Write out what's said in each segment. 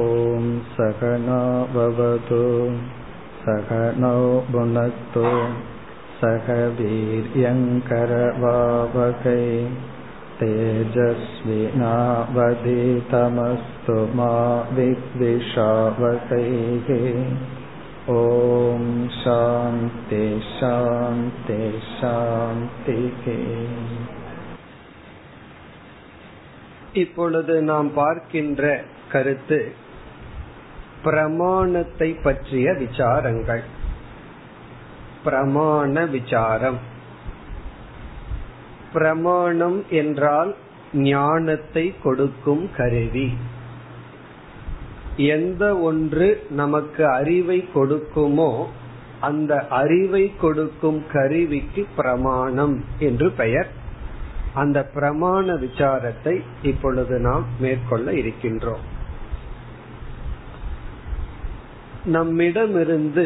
ஓம் சகனோ பவது சகனோ புனக்து சக வீர்யங்கரவாவகை தேஜஸ்வினாவதீதமஸ்து மா வித்விஷாவகை. ஓம் சாந்தி சாந்தி சாந்தி. இப்பொழுது நாம் பார்க்கின்ற கருத்து பிரமாணத்தை பற்றிய விசாரங்கள், பிரமாண விசாரம். பிரமாணம் என்றால் ஞானத்தை கொடுக்கும் கருவி. எந்த ஒன்று நமக்கு அறிவை கொடுக்குமோ அந்த அறிவை கொடுக்கும் கருவிக்கு பிரமாணம் என்று பெயர். அந்த பிரமாண விசாரத்தை இப்பொழுது நாம் மேற்கொள்ள இருக்கின்றோம். நம்மிடமிருந்து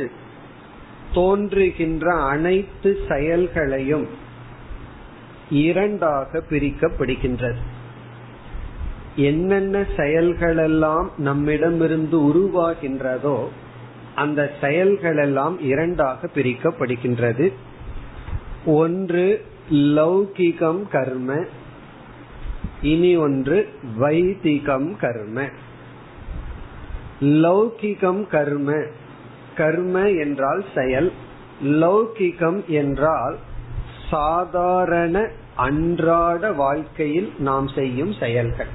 தோன்றுகின்ற அனைத்து செயல்களையும் இரண்டாக பிரிக்கப்படுகின்றது. என்னென்ன செயல்களெல்லாம் நம்மிடமிருந்து உருவாகின்றதோ அந்த செயல்களெல்லாம் இரண்டாக பிரிக்கப்படுகின்றது. ஒன்று லௌகிகம் கர்ம, இனி ஒன்று வைதிகம் கர்ம. லௌகிகம் கர்ம, கர்ம என்றால் செயல், லௌகிகம் என்றால் சாதாரண அன்றாட வாழ்க்கையில் நாம் செய்யும் செயல்கள்,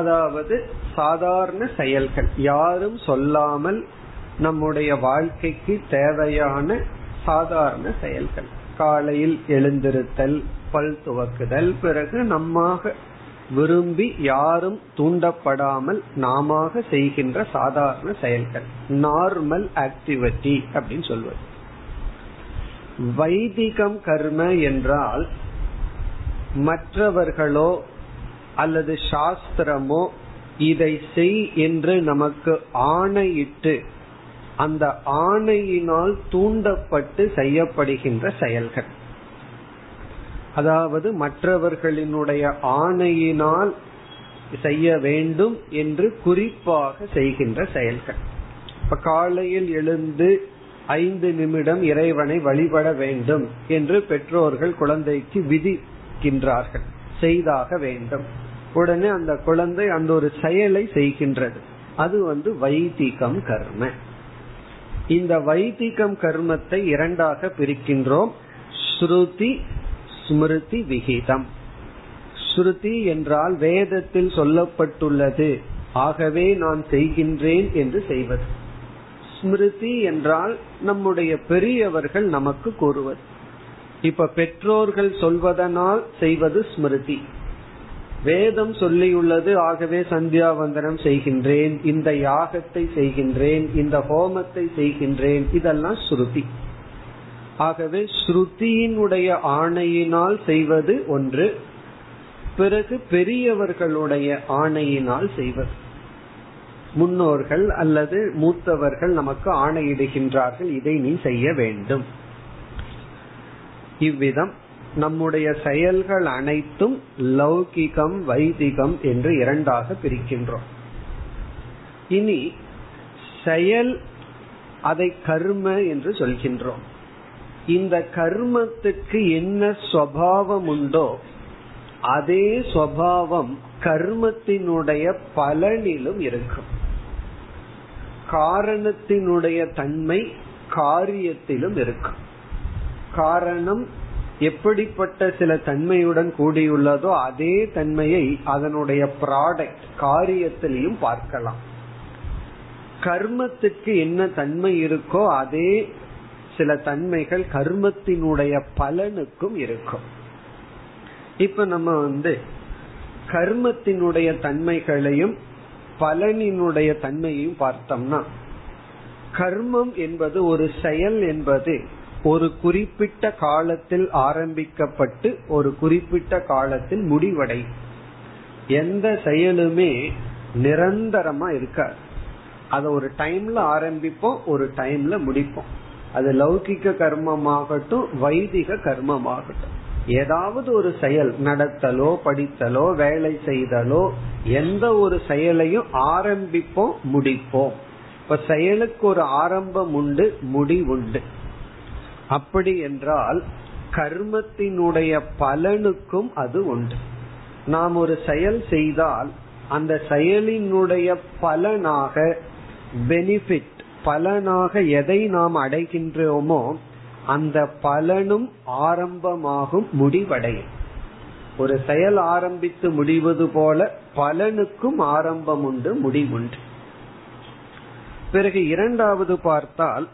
அதாவது சாதாரண செயல்கள், யாரும் சொல்லாமல் நம்முடைய வாழ்க்கைக்கு தேவையான சாதாரண செயல்கள். காலையில் எழுந்திருத்தல், பல் துவக்குதல், பிறகு நம்ம விரும்பி யாரும் தூண்டப்படாமல் நாம செய்கின்ற சாதாரண செயல்கள், நார்மல் ஆக்டிவிட்டி அப்படின்னு சொல்வது. வைதிகம் கர்ம என்றால் மற்றவர்களோ அல்லது சாஸ்திரமோ இதை செய் என்று நமக்கு ஆணையிட்டு அந்த ஆணையினால் தூண்டப்பட்டு செய்யப்படுகின்ற செயல்கள், அதாவது மற்றவர்களினுடைய ஆணையினால் செய்ய வேண்டும் என்று குறிப்பாக செய்கின்ற செயல்கள். இப்ப காலையில் எழுந்து 5 நிமிடம் இறைவனை வழிபட வேண்டும் என்று பெற்றோர்கள் குழந்தைக்கு விதிக்கின்றார்கள், செய்தாக வேண்டும். உடனே அந்த குழந்தை அந்த ஒரு செயலை செய்கின்றது. அது வைதிகம் கர்ம. இந்த வைதிகம் கர்மத்தை இரண்டாக பிரிக்கின்றோம், ஸ்ருதி ஸ்மிருதி விகிதம். ஸ்ருதி என்றால் வேதத்தில் சொல்லப்பட்டுள்ளது ஆகவே நான் செய்கின்றேன் என்று செய்வது. ஸ்மிருதி என்றால் நம்முடைய பெரியவர்கள் நமக்கு கூறுவது. இப்ப பெற்றோர்கள் சொல்வதனால் செய்வது ஸ்மிருதி. வேதம் சொல்லியுள்ளது ஆகவே சந்தியாவந்தனம் செய்கின்றேன், இந்த யாகத்தை செய்கின்றேன், இந்த ஹோமத்தை செய்கின்றேன், இதெல்லாம் ஸ்ருதி. ஆகவே ஸ்ருதியினுடைய ஆணையினால் செய்வது ஒன்று, பிறகு பெரியவர்களுடைய ஆணையினால் செய்வது. முன்னோர்கள் அல்லது மூத்தவர்கள் நமக்கு ஆணையிடுகின்றார்கள், இதை நீ செய்ய வேண்டும். இவ்விதம் நம்முடைய செயல்கள் அனைத்தும் லௌகிகம் வைதிகம் என்று இரண்டாக பிரிக்கின்றோம். இனி செயல், அதை கர்ம என்று சொல்கின்றோம். இந்த கர்மத்துக்கு என்ன ஸ்வபாவம் உண்டோ அதே ஸ்வபாவம் கர்மத்தினுடைய பலனிலும் இருக்கும். காரணத்தினுடைய தன்மை காரியத்திலும் இருக்கும். காரணம் எப்படிப்பட்ட சில தன்மையுடன் கூடியுள்ளதோ அதே தன்மையை அதனுடைய ப்ராடக்ட் காரியத்திலையும் பார்க்கலாம். கர்மத்துக்கு என்ன தன்மை இருக்கோ அதே சில தன்மைகள் கர்மத்தினுடைய பலனுக்கும் இருக்கும். இப்ப நம்ம கர்மத்தினுடைய தன்மைகளையும் பலனினுடைய தன்மையையும் பார்த்தோம்னா, கர்மம் என்பது ஒரு செயல் என்பது ஒரு குறிப்பிட்ட காலத்தில் ஆரம்பிக்கப்பட்டு ஒரு குறிப்பிட்ட காலத்தில் முடிவடை. எந்த செயலுமே நிரந்தரமா இருக்காது. அத ஒரு டைம்ல ஆரம்பிப்போம், ஒரு டைம்ல முடிப்போம். அது லௌகிக கர்மமாகட்டும் வைதிக கர்மமாகட்டும், ஏதாவது ஒரு செயல் நடத்தலோ படித்தலோ வேலை செய்தலோ எந்த ஒரு செயலையும் ஆரம்பிப்போம் முடிப்போம். இப்ப செயலுக்கு ஒரு ஆரம்பம் உண்டு, முடிவுண்டு. அப்படி என்றால் கர்மத்தினுடைய பலனுக்கும் அது உண்டு. நாம் ஒரு செயல் செய்தால் அந்த செயலினுடைய பலனாக பெனிஃபிட், பலனாக எதை நாம் அடைகின்றோமோ அந்த பலனும் ஆரம்பமாகும், முடிவடையும். ஒரு செயல் ஆரம்பித்து முடிவது போல பலனுக்கும் ஆரம்பம் உண்டு, முடிவுண்டு. பிறகு இரண்டாவது பார்த்தால்,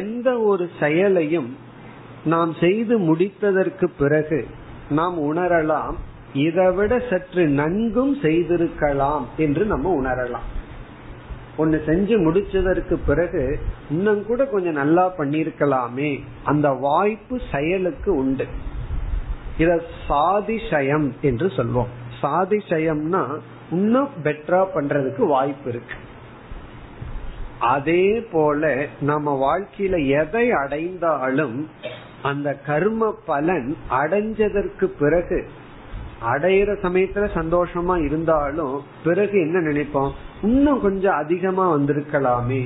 எந்த ஒரு செயலையும் நாம் செய்து முடித்ததற்கு பிறகு நாம் உணரலாம், இதைவிட சற்று நன்கும் செய்திருக்கலாம் என்று நம்ம உணரலாம். ஒன்னு செஞ்சு முடிச்சதற்கு பிறகு இன்னும் கூட கொஞ்சம் நல்லா பண்ணிருக்கலாமே, அந்த வாய்ப்பு செயலுக்கு உண்டு. இத சாதிசயம் என்று சொல்வோம். சாதிசயம்னா இன்னும் பெட்டரா பண்றதுக்கு வாய்ப்பு இருக்கு. அதே போல நம்ம வாழ்க்கையில எதை அடைந்தாலும் அந்த கர்ம பலன் அடைஞ்சதற்கு பிறகு, அடையிற சமயத்துல சந்தோஷமா இருந்தாலும் பிறகு என்ன நினைப்போம், இன்னும் கொஞ்சம் அதிகமா வந்திருக்கலாமே,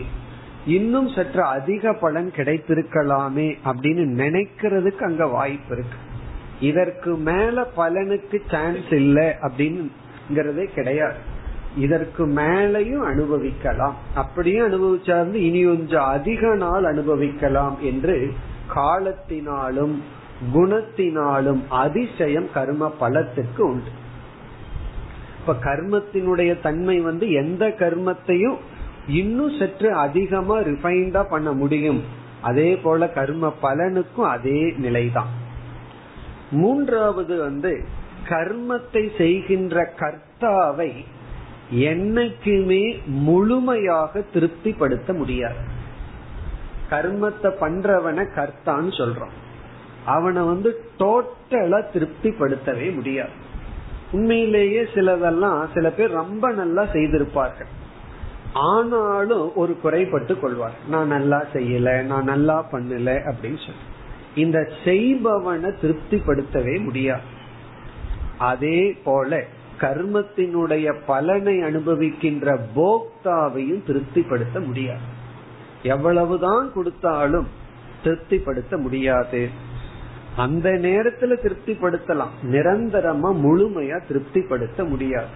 இன்னும் சற்று அதிக பலன் கிடைத்திருக்கலாமே அப்படின்னு நினைக்கிறதுக்கு அங்க வாய்ப்பு இருக்கு. இதற்கு மேல பலனுக்கு சான்ஸ் இல்லை அப்படின்னுங்கிறதே கிடையாது. இதற்கு மேலையும் அனுபவிக்கலாம், அப்படியே அனுபவிச்சார்ந்து இனி கொஞ்சம் அதிக நாள் அனுபவிக்கலாம் என்று காலத்தினாலும் குணத்தினாலும் அதிசயம் கர்ம பலத்துக்கு உண்டு. இப்ப கர்மத்தினுடைய தன்மை எந்த கர்மத்தையும் இன்னும் சற்று அதிகமா ரிஃபைண்டா பண்ண முடியும். அதே போல கர்ம பலனுக்கும் அதே நிலைதான். மூன்றாவது கர்மத்தை செய்கின்ற கர்த்தாவை என்னைக்குமே முழுமையாக திருப்திப்படுத்த முடியாது. கர்மத்தை பண்றவனை கர்த்தான்னு சொல்றோம், அவனை டோட்டலா திருப்திப்படுத்தவே முடியாது. உண்மையிலேயே சிலதெல்லாம் சில பேர் ரொம்ப நல்லா செய்திருப்பார்கள், ஆனாலும் ஒரு குறைபட்டு கொள்வார், நான் நல்லா செய்யல, நான் நல்லா பண்ணல அப்படின்னு சொல்லி. இந்த செய்பவனை திருப்திப்படுத்தவே முடியாது. அதே போல கர்மத்தினுடைய பலனை அனுபவிக்கின்ற போக்தாவையும் திருப்திப்படுத்த முடியாது. எவ்வளவுதான் கொடுத்தாலும் திருப்திப்படுத்த முடியாது. அந்த நேரத்துல திருப்திப்படுத்தலாம், நிரந்தரமா முழுமையா திருப்திப்படுத்த முடியாது.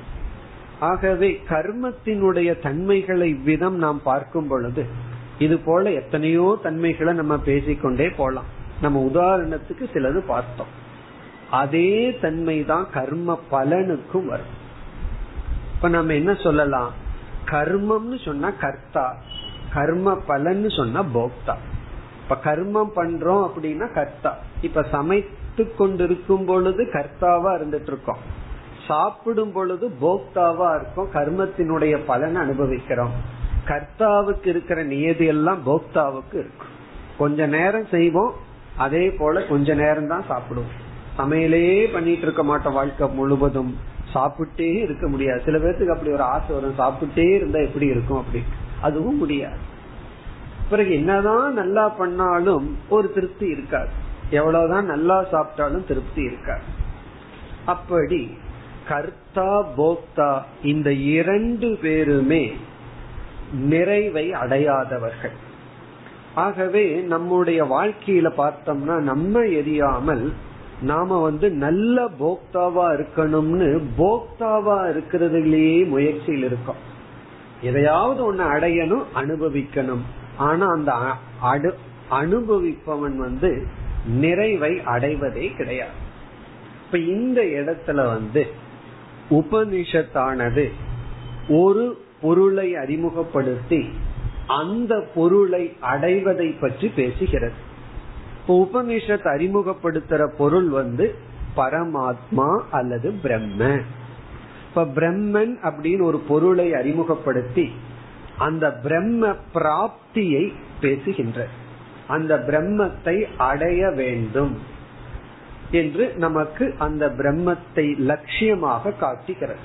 ஆகவே கர்மத்தினுடைய தன்மைகளை விதம் நாம் பார்க்கும் பொழுது இது போல எத்தனையோ தன்மைகளை நம்ம பேசிக்கொண்டே போலாம். நம்ம உதாரணத்துக்கு சிலது பார்த்தோம். அதே தன்மை தான் கர்ம பலனுக்கும் வரும். இப்ப நம்ம என்ன சொல்லலாம், கர்மம்னு சொன்னா கர்த்தா, கர்ம பலன்னு சொன்னா போக்தா. இப்ப கர்மம் பண்றோம் அப்படின்னா கர்த்தா. இப்ப சமைத்து கொண்டிருக்கும் பொழுது கர்த்தாவா இருந்துட்டு இருக்கோம், சாப்பிடும் பொழுது போக்தாவா இருக்கும், கர்மத்தினுடைய பலனை அனுபவிக்கிறோம். கர்த்தாவுக்கு இருக்கிற நியதி எல்லாம் போக்தாவுக்கு இருக்கும். கொஞ்ச நேரம் செய்வோம், அதே போல கொஞ்ச நேரம் தான் சாப்பிடுவோம். சமையலே பண்ணிட்டு இருக்க மாட்டோம், வாழ்க்கை முழுவதும் சாப்பிட்டே இருக்க முடியாது. சில பேருக்கு அப்படி ஒரு ஆசை வரும், சாப்பிட்டே இருந்தா எப்படி இருக்கும் அப்படி, அதுவும் முடியாது. பிறகு என்னதான் நல்லா பண்ணாலும் ஒரு திருப்தி இருக்காது, எவ்வளவுதான் நல்லா சாப்பிட்டாலும் திருப்தி இருக்காது. அப்படி கர்த்தா போக்தா இந்த இரண்டு பேருமே நிறைவை அடையாதவர்கள். ஆகவே நம்முடைய வாழ்க்கையில பார்த்தோம்னா நம்ம எரியாமல் நாம நல்ல போக்தாவா இருக்கணும்னு போக்தாவா இருக்கிறதுலயே முயற்சியில் இருக்கோம். எதையாவது ஒண்ணு அடையணும், அனுபவிக்கணும். ஆனா அந்த அனுபவிப்பவன் நிறைவை அடைவதே கிடையாது. இப்ப இந்த இடத்துல உபனிஷத்தானது ஒரு பொருளை அறிமுகப்படுத்தி அந்த பொருளை அடைவதை பற்றி பேசுகிறது. இப்போ உபனிஷத் அறிமுகப்படுத்துற பொருள் பரமாத்மா அல்லது பிரம்ம. இப்ப பிரம்மன் அப்படின்னு ஒரு பொருளை அறிமுகப்படுத்தி அந்த பிரம்ம பிராப்தியை பேசுகின்ற, அந்த பிரம்மத்தை அடைய வேண்டும் என்று நமக்கு அந்த பிரம்மத்தை லட்சியமாக காட்டுகிறது.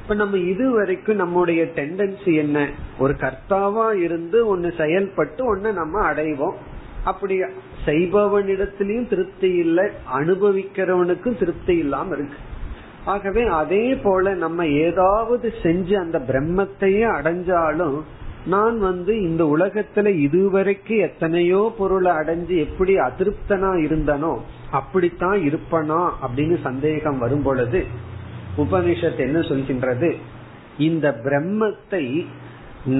இப்ப நம்ம இதுவரைக்கும் நம்முடைய டெண்டன்சி என்ன, ஒரு கர்த்தாவா இருந்து ஒன்னு செயல்பட்டு ஒன்னு நம்ம அடைவோம். அப்படி செய்பவனிடத்திலயும் திருப்தி இல்லை, அனுபவிக்கிறவனுக்கும் திருப்தி இல்லாம இருக்கு. ஆகவே அதே போல நம்ம ஏதாவது செஞ்சு அந்த பிரம்மத்தையே அடைஞ்சாலும், நான் இந்த உலகத்துல இதுவரைக்கு எத்தனையோ பொருளை அடைஞ்சு எப்படி அதிருப்தனா இருந்தனோ அப்படித்தான் இருப்பனா அப்படின்னு சந்தேகம் வரும் பொழுது உபனிஷத் என்ன சொல்கின்றது, இந்த பிரம்மத்தை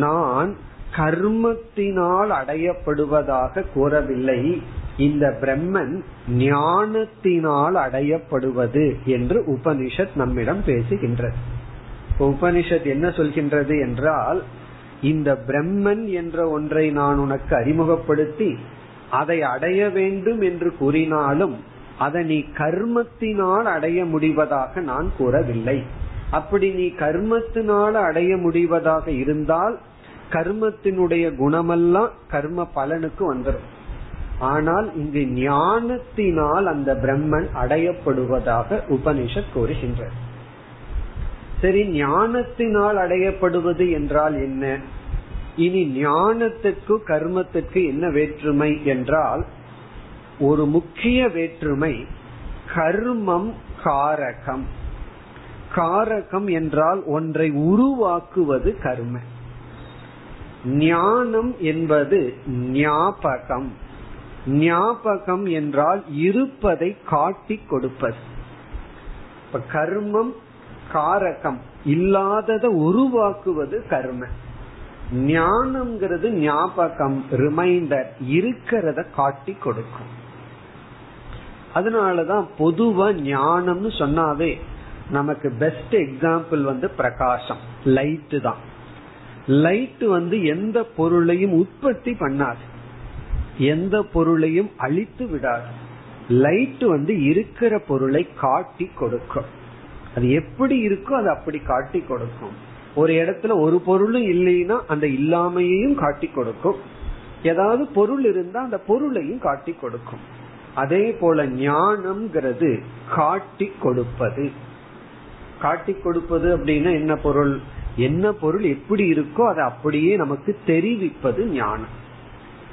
நான் கர்மத்தினால் அடையப்படுவதாக கூறவில்லை, இந்த பிரம்மன் ஞானத்தினால் அடையப்படுவது என்று உபனிஷத் நம்மிடம் பேசுகின்றது. உபனிஷத் என்ன சொல்கின்றது என்றால், இந்த பிரம்மன் என்ற ஒன்றை நான் உனக்கு அறிமுகப்படுத்தி அதை அடைய வேண்டும் என்று கூறினாலும் அதை நீ கர்மத்தினால் அடைய முடிவதாக நான் கூறவில்லை. அப்படி நீ கர்மத்தினால் அடைய முடிவதாக இருந்தால் கர்மத்தினுடைய குணமெல்லாம் கர்ம பலனுக்கு வந்துடும். ஆனால் இங்கு ஞானத்தினால் அந்த பிரம்மன் அடையப்படுவதாக உபனிஷத் கூறுகின்றது. சரி, ஞானத்தினால் அடையப்படுவது என்றால் என்ன? இனி ஞானத்துக்கு கர்மத்துக்கு என்ன வேற்றுமை என்றால், ஒரு முக்கிய வேற்றுமை, கர்மம் காரகம். காரகம் என்றால் ஒன்றை உருவாக்குவது கர்ம. ஞானம் என்பது ஞாபகம். ஞாபகம் என்றால் இருப்பதை காட்டி கொடுப்பது. இப்ப கர்மம் காரகம், இல்லாததை உருவாக்குவது கர்ம. ஞானம்ங்கிறது ஞாபகம், ரிமைண்டர், இருக்கிறத காட்டி கொடுக்கும். அதனாலதான் பொதுவா ஞானம்னு சொன்னாவே நமக்கு பெஸ்ட் எக்ஸாம்பிள் பிரகாசம், லைட்டு தான். லைட் எந்த பொருளையும் உற்பத்தி பண்ணாது, எந்த பொருளையும் அழித்து விடாது. லைட் இருக்கிற பொருளை காட்டி கொடுக்கும். அது எப்படி இருக்கோ அது அப்படி காட்டி கொடுக்கும். ஒரு இடத்துல ஒரு பொருளும் இல்லைன்னா அந்த இல்லாமையையும் காட்டி கொடுக்கும். ஏதாவது பொருள் இருந்தா அந்த பொருளையும் காட்டி கொடுக்கும். அதே போல ஞானம்ங்கிறது காட்டி கொடுப்பது. காட்டி கொடுப்பது அப்படின்னா என்ன பொருள், என்ன பொருள் எப்படி இருக்கோ அதை அப்படியே நமக்கு தெரிவிப்பது ஞானம்.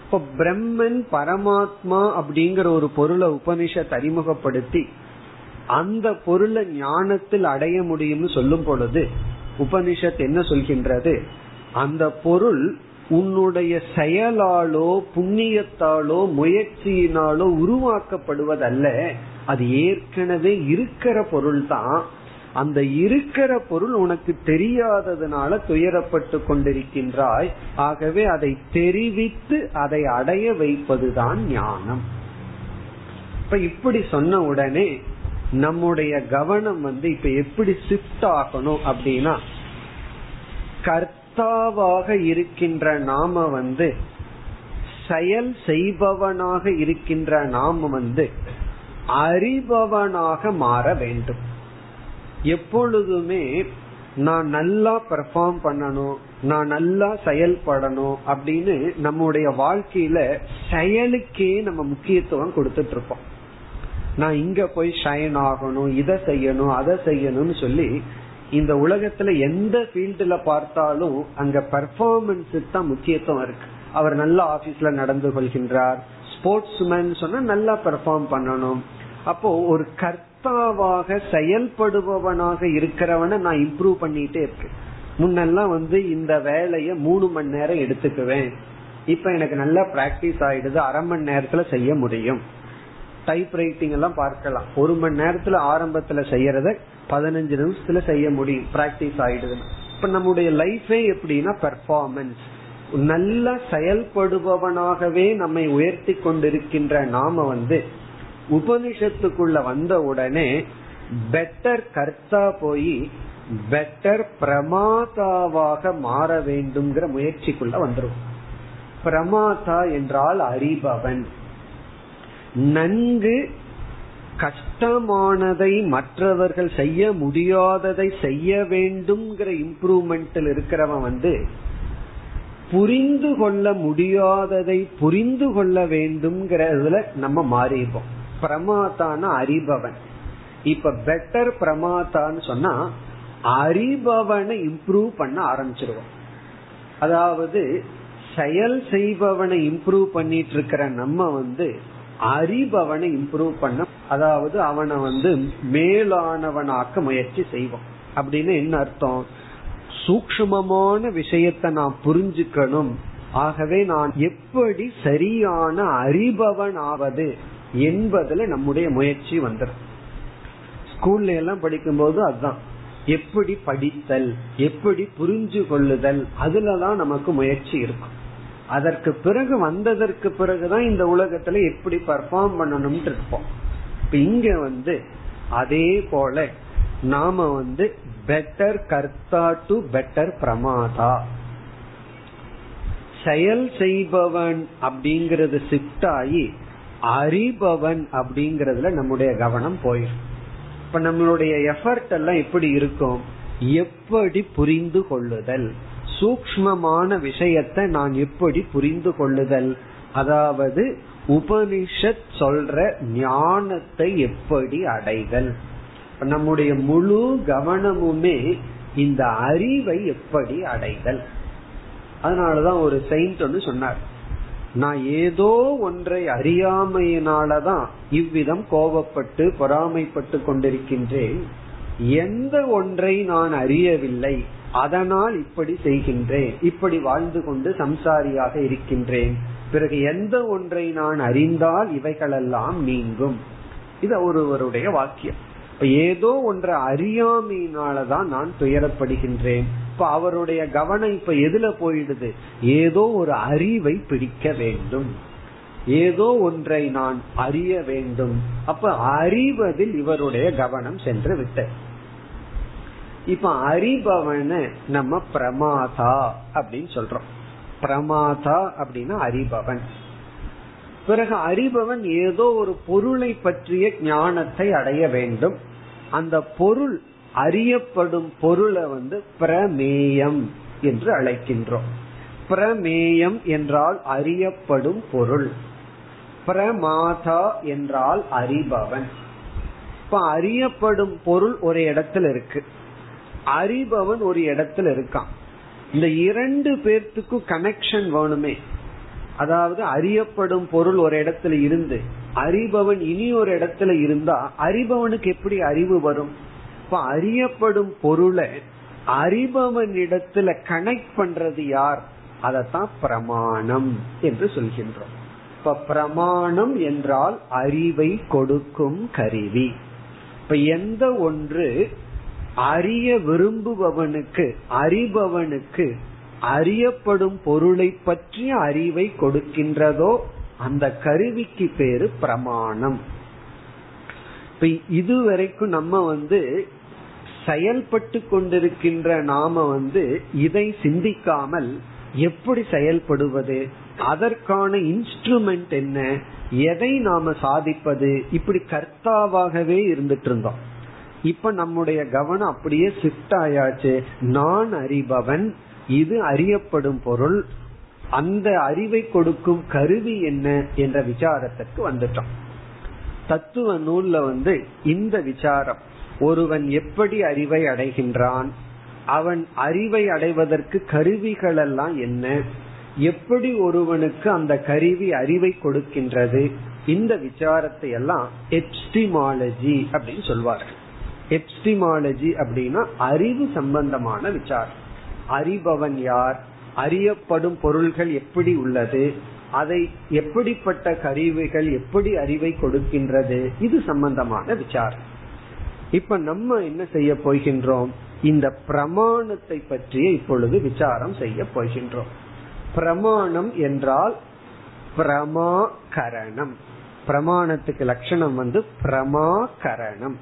இப்போ பிரம்மன் பரமாத்மா அப்படிங்கிற ஒரு பொருளை உபனிஷத் அறிமுகப்படுத்தி அந்த பொருளை ஞானத்தில் அடைய முடியும்னு சொல்லும் பொழுது உபனிஷத் என்ன சொல்கின்றது, அந்த பொருள் உன்னுடைய செயலாலோ புண்ணியத்தாலோ முயற்சியினாலோ உருவாக்கப்படுவதல்ல, அது ஏற்கனவே இருக்கிற பொருள் தான். அந்த இருக்கிற பொருள் உனக்கு தெரியாததுனால துயரப்பட்டு கொண்டிருக்கின்றாய். ஆகவே அதை தெரிவித்து அதை அடைய வைப்பதுதான் ஞானம். இப்ப இப்படி சொன்ன உடனே நம்முடைய கவனம் இப்ப எப்படி ஷிஃப்ட் ஆகணும் அப்படின்னா, கர்த்தாவாக இருக்கின்ற நாம செயல் செய்பவனாக இருக்கின்ற நாம அறிபவனாக மாற வேண்டும். எப்பொழுதுமே நான் நல்லா பெர்ஃபார்ம் பண்ணணும், நான் நல்லா செயல்படணும் அப்படின்னு நம்முடைய வாழ்க்கையில செயலுக்கே நம்ம முக்கியத்துவம் கொடுத்துட்டு இருப்போம். நான் இங்க போய் ஷைன் ஆகணும், இதை செய்யணும் அதை செய்யணும்னு சொல்லி இந்த உலகத்துல எந்த ஃபீல்டுல பார்த்தாலும் அங்க பெர்ஃபார்மன்ஸுக்கு தான் முக்கியத்துவம் இருக்கு. அவர் நல்ல ஆபீஸ்ல நடந்து கொள்கின்றார், ஸ்போர்ட்ஸ் மேன் சொன்னா நல்லா பெர்ஃபார்ம் பண்ணணும். அப்போ ஒரு கர்த்தாவாக செயல்படுபவனாக இருக்கிறவனை நான் இம்ப்ரூவ் பண்ணிட்டே இருக்கேன். முன்னெல்லாம் இந்த வேலைய 3 மணி நேரம் எடுத்துக்குவேன், இப்ப எனக்கு நல்லா பிராக்டிஸ் ஆயிடுது, அரை மணி நேரத்துல செய்ய முடியும். டைப் ரைட்டிங் எல்லாம் பார்க்கலாம், 1 மணி நேரத்துல ஆரம்பத்துல செய்யறத 15 நிமிஷத்துல செய்ய முடியும், பிராக்டிஸ் ஆயிடுது. இப்ப நம்முடைய லைஃபே எப்படின்னா பெர்ஃபார்மன்ஸ். நல்ல செயல்படுபவனாகவே நம்மை உயர்த்தி கொண்டிருக்கின்ற நாம உபனிஷத்துக்குள்ள வந்த உடனே பெட்டர் கர்த்தா போய் பெட்டர் பிரமாதாவாக மாற வேண்டும்ங்கிற முயற்சிக்குள்ள வந்துரும். பிரமாதா என்றால் அறிபவன். நன்கு கஷ்டமானதை மற்றவர்கள் செய்ய முடியாததை செய்ய வேண்டும்ங்கிற இம்ப்ரூவ்மெண்ட்ல இருக்கிறவன் புரிந்து கொள்ள முடியாததை புரிந்து கொள்ள வேண்டும்ங்கிறதுல நம்ம மாறிப்போம். பிரமாதான அறிபவன். இப்ப பெட்டர் பிரமாதான்னு சொன்னா அறிபவனை இம்ப்ரூவ் பண்ண ஆரம்பிச்சிருவோம். அதாவது செயல் செய்பவனை இம்ப்ரூவ் பண்ணிட்டு இருக்கிற நம்ம அறிபவனை இம்ப்ரூவ் பண்ண அதாவது அவனை மேலானவனாக்க முயற்சி செய்வோம். அப்படின்னு என்ன அர்த்தம்? சூக்ஷ்மமான விஷயத்தை நான் புரிஞ்சுக்கணும். ஆகவே நான் எப்படி சரியான அறிபவன் ஆவது என்பதுல நம்முடைய முயற்சி வந்துடும். ஸ்கூல்ல எல்லாம் படிக்கும்போது அதுதான், எப்படி படித்தல், எப்படி புரிஞ்சு கொள்ளுதல், அதுலதான் நமக்கு முயற்சி இருக்கும். அதற்கு பிறகு வந்ததற்கு பிறகுதான் இந்த உலகத்துல எப்படி பர்ஃபார்ம் பண்ணணும் இருப்போம். இங்க அதே போல நாம பெட்டர் கர்த்தா டு பெட்டர் பிரமாதா, செயல் செய்பவன் அப்படிங்கறது ஷிஃப்ட் ஆகி அறிபவன் அப்படிங்கறதுல நம்முடைய கவனம் போயிடும். இப்ப நம்மளுடைய எஃபர்ட் எல்லாம் எப்படி இருக்கும்? எப்படி புரிந்து கொள்ளுதல், சூக்ஷ்மமான விஷயத்தை நான் எப்படி புரிந்து கொள்ளுதல், அதாவது உபனிஷத் சொல்ற ஞானத்தை எப்படி அடைதல். நம்முடைய முழு கவனமுமே இந்த அறிவை எப்படி அடைதல். அதனாலதான் ஒரு செயின்ட் ஒன்னு சொன்னார், நான் ஏதோ ஒன்றை அறியாமையினாலதான் இவ்விதம் கோபப்பட்டு பொறாமைப்பட்டு கொண்டிருக்கின்றேன், எந்த ஒன்றை நான் அறியவில்லை அதனால் இப்படி செய்கின்றேன், இப்படி வாழ்ந்து கொண்டு சம்சாரியாக இருக்கின்றேன். பிறகு எந்த ஒன்றை நான் அறிந்தால் இவைகளெல்லாம் நீங்கும். இது ஒருவருடைய வாக்கியம். ஏதோ ஒன்றை அறியாமையினாலதான் நான் துயரப்படுகின்றேன். இப்ப அவருடைய கவனம் இப்ப எதுல போயிடுது? ஏதோ ஒரு அறிவை பிடிக்க வேண்டும், ஏதோ ஒன்றை நான் அறிய வேண்டும். அப்ப அறிவதில் இவருடைய கவனம் சென்று விட்டது. இப்ப அறிபவன நம்ம பிரமாதா அப்படின்னு சொல்றோம். பிரமாதா அப்படின்னா அறிபவன். பிறகு அறிபவன் ஏதோ ஒரு பொருளை பற்றிய ஞானத்தை அடைய வேண்டும். அந்த பொருள், அறியப்படும் பொருளை பிரமேயம் என்று அழைக்கின்றோம். பிரமேயம் என்றால் அறியப்படும் பொருள், பிரமாதா என்றால் அறிபவன். இப்ப அறியப்படும் பொருள் ஒரு இடத்துல இருக்கு, அறிபவன் ஒரு இடத்துல இருக்கான். இந்த இரண்டு பேர்த்துக்கு கனெக்ஷன் வேணுமே. அதாவது அறியப்படும் பொருள் ஒரு இடத்துல இருந்து அறிபவன் இனி ஒரு இடத்துல இருந்தா அறிபவனுக்கு எப்படி அறிவு வரும்? இப்ப அறியப்படும் பொருளை அறிபவன் இடத்துல கனெக்ட் பண்றது யார்? அதத்தான் பிரமாணம் என்று சொல்கின்றோம். இப்ப பிரமாணம் என்றால் அறிவை கொடுக்கும் கருவி. இப்ப எந்த ஒன்று அறிய விரும்புபவனுக்கு, அறிபவனுக்கு அறியப்படும் பொருளை பற்றிய அறிவை கொடுக்கின்றதோ அந்த கருவிக்கு பேரு பிரமாணம். இதுவரைக்கும் நம்ம செயல்பட்டு கொண்டிருக்கின்ற நாம இதை சிந்திக்காமல் எப்படி செயல்படுவது, அதற்கான இன்ஸ்ட்ருமெண்ட் என்ன, எதை நாம சாதிப்பது, இப்படி கர்த்தாவாகவே இருந்துட்டு இருந்தோம். இப்ப நம்முடைய கவனம் அப்படியே ஷிஃப்ட் ஆயாச்சு. நான் அறிபவன், இது அறியப்படும் பொருள், அந்த அறிவை கொடுக்கும் கருவி என்ன என்ற விசாரத்திற்கு வந்துட்டோம். தத்துவ நூல்ல இந்த விசாரம், ஒருவன் எப்படி அறிவை அடைகின்றான், அவன் அறிவை அடைவதற்கு கருவிகள் எல்லாம் என்ன, எப்படி ஒருவனுக்கு அந்த கருவி அறிவை கொடுக்கின்றது, இந்த விசாரத்தை எல்லாம் எப்ஸ்டிமாலஜி அப்படின்னு சொல்வார்கள். எப்ஸ்டிமாலஜி அப்படின்னா அறிவு சம்பந்தமான விசாரம். அறிபவன் யார், அறியப்படும் பொருள்கள் எப்படி உள்ளது, அதை எப்படிப்பட்ட கருவிகள் எப்படி அறிவை கொடுக்கின்றது, இது சம்பந்தமான விசாரம். இப்ப நம்ம என்ன செய்ய போகின்றோம்? இந்த பிரமாணத்தை பற்றிய இப்பொழுது விசாரம் செய்ய போகின்றோம். பிரமாணம் என்றால் பிரமாகரணம். பிரமாணத்துக்கு லட்சணம் பிரமாகரணம்.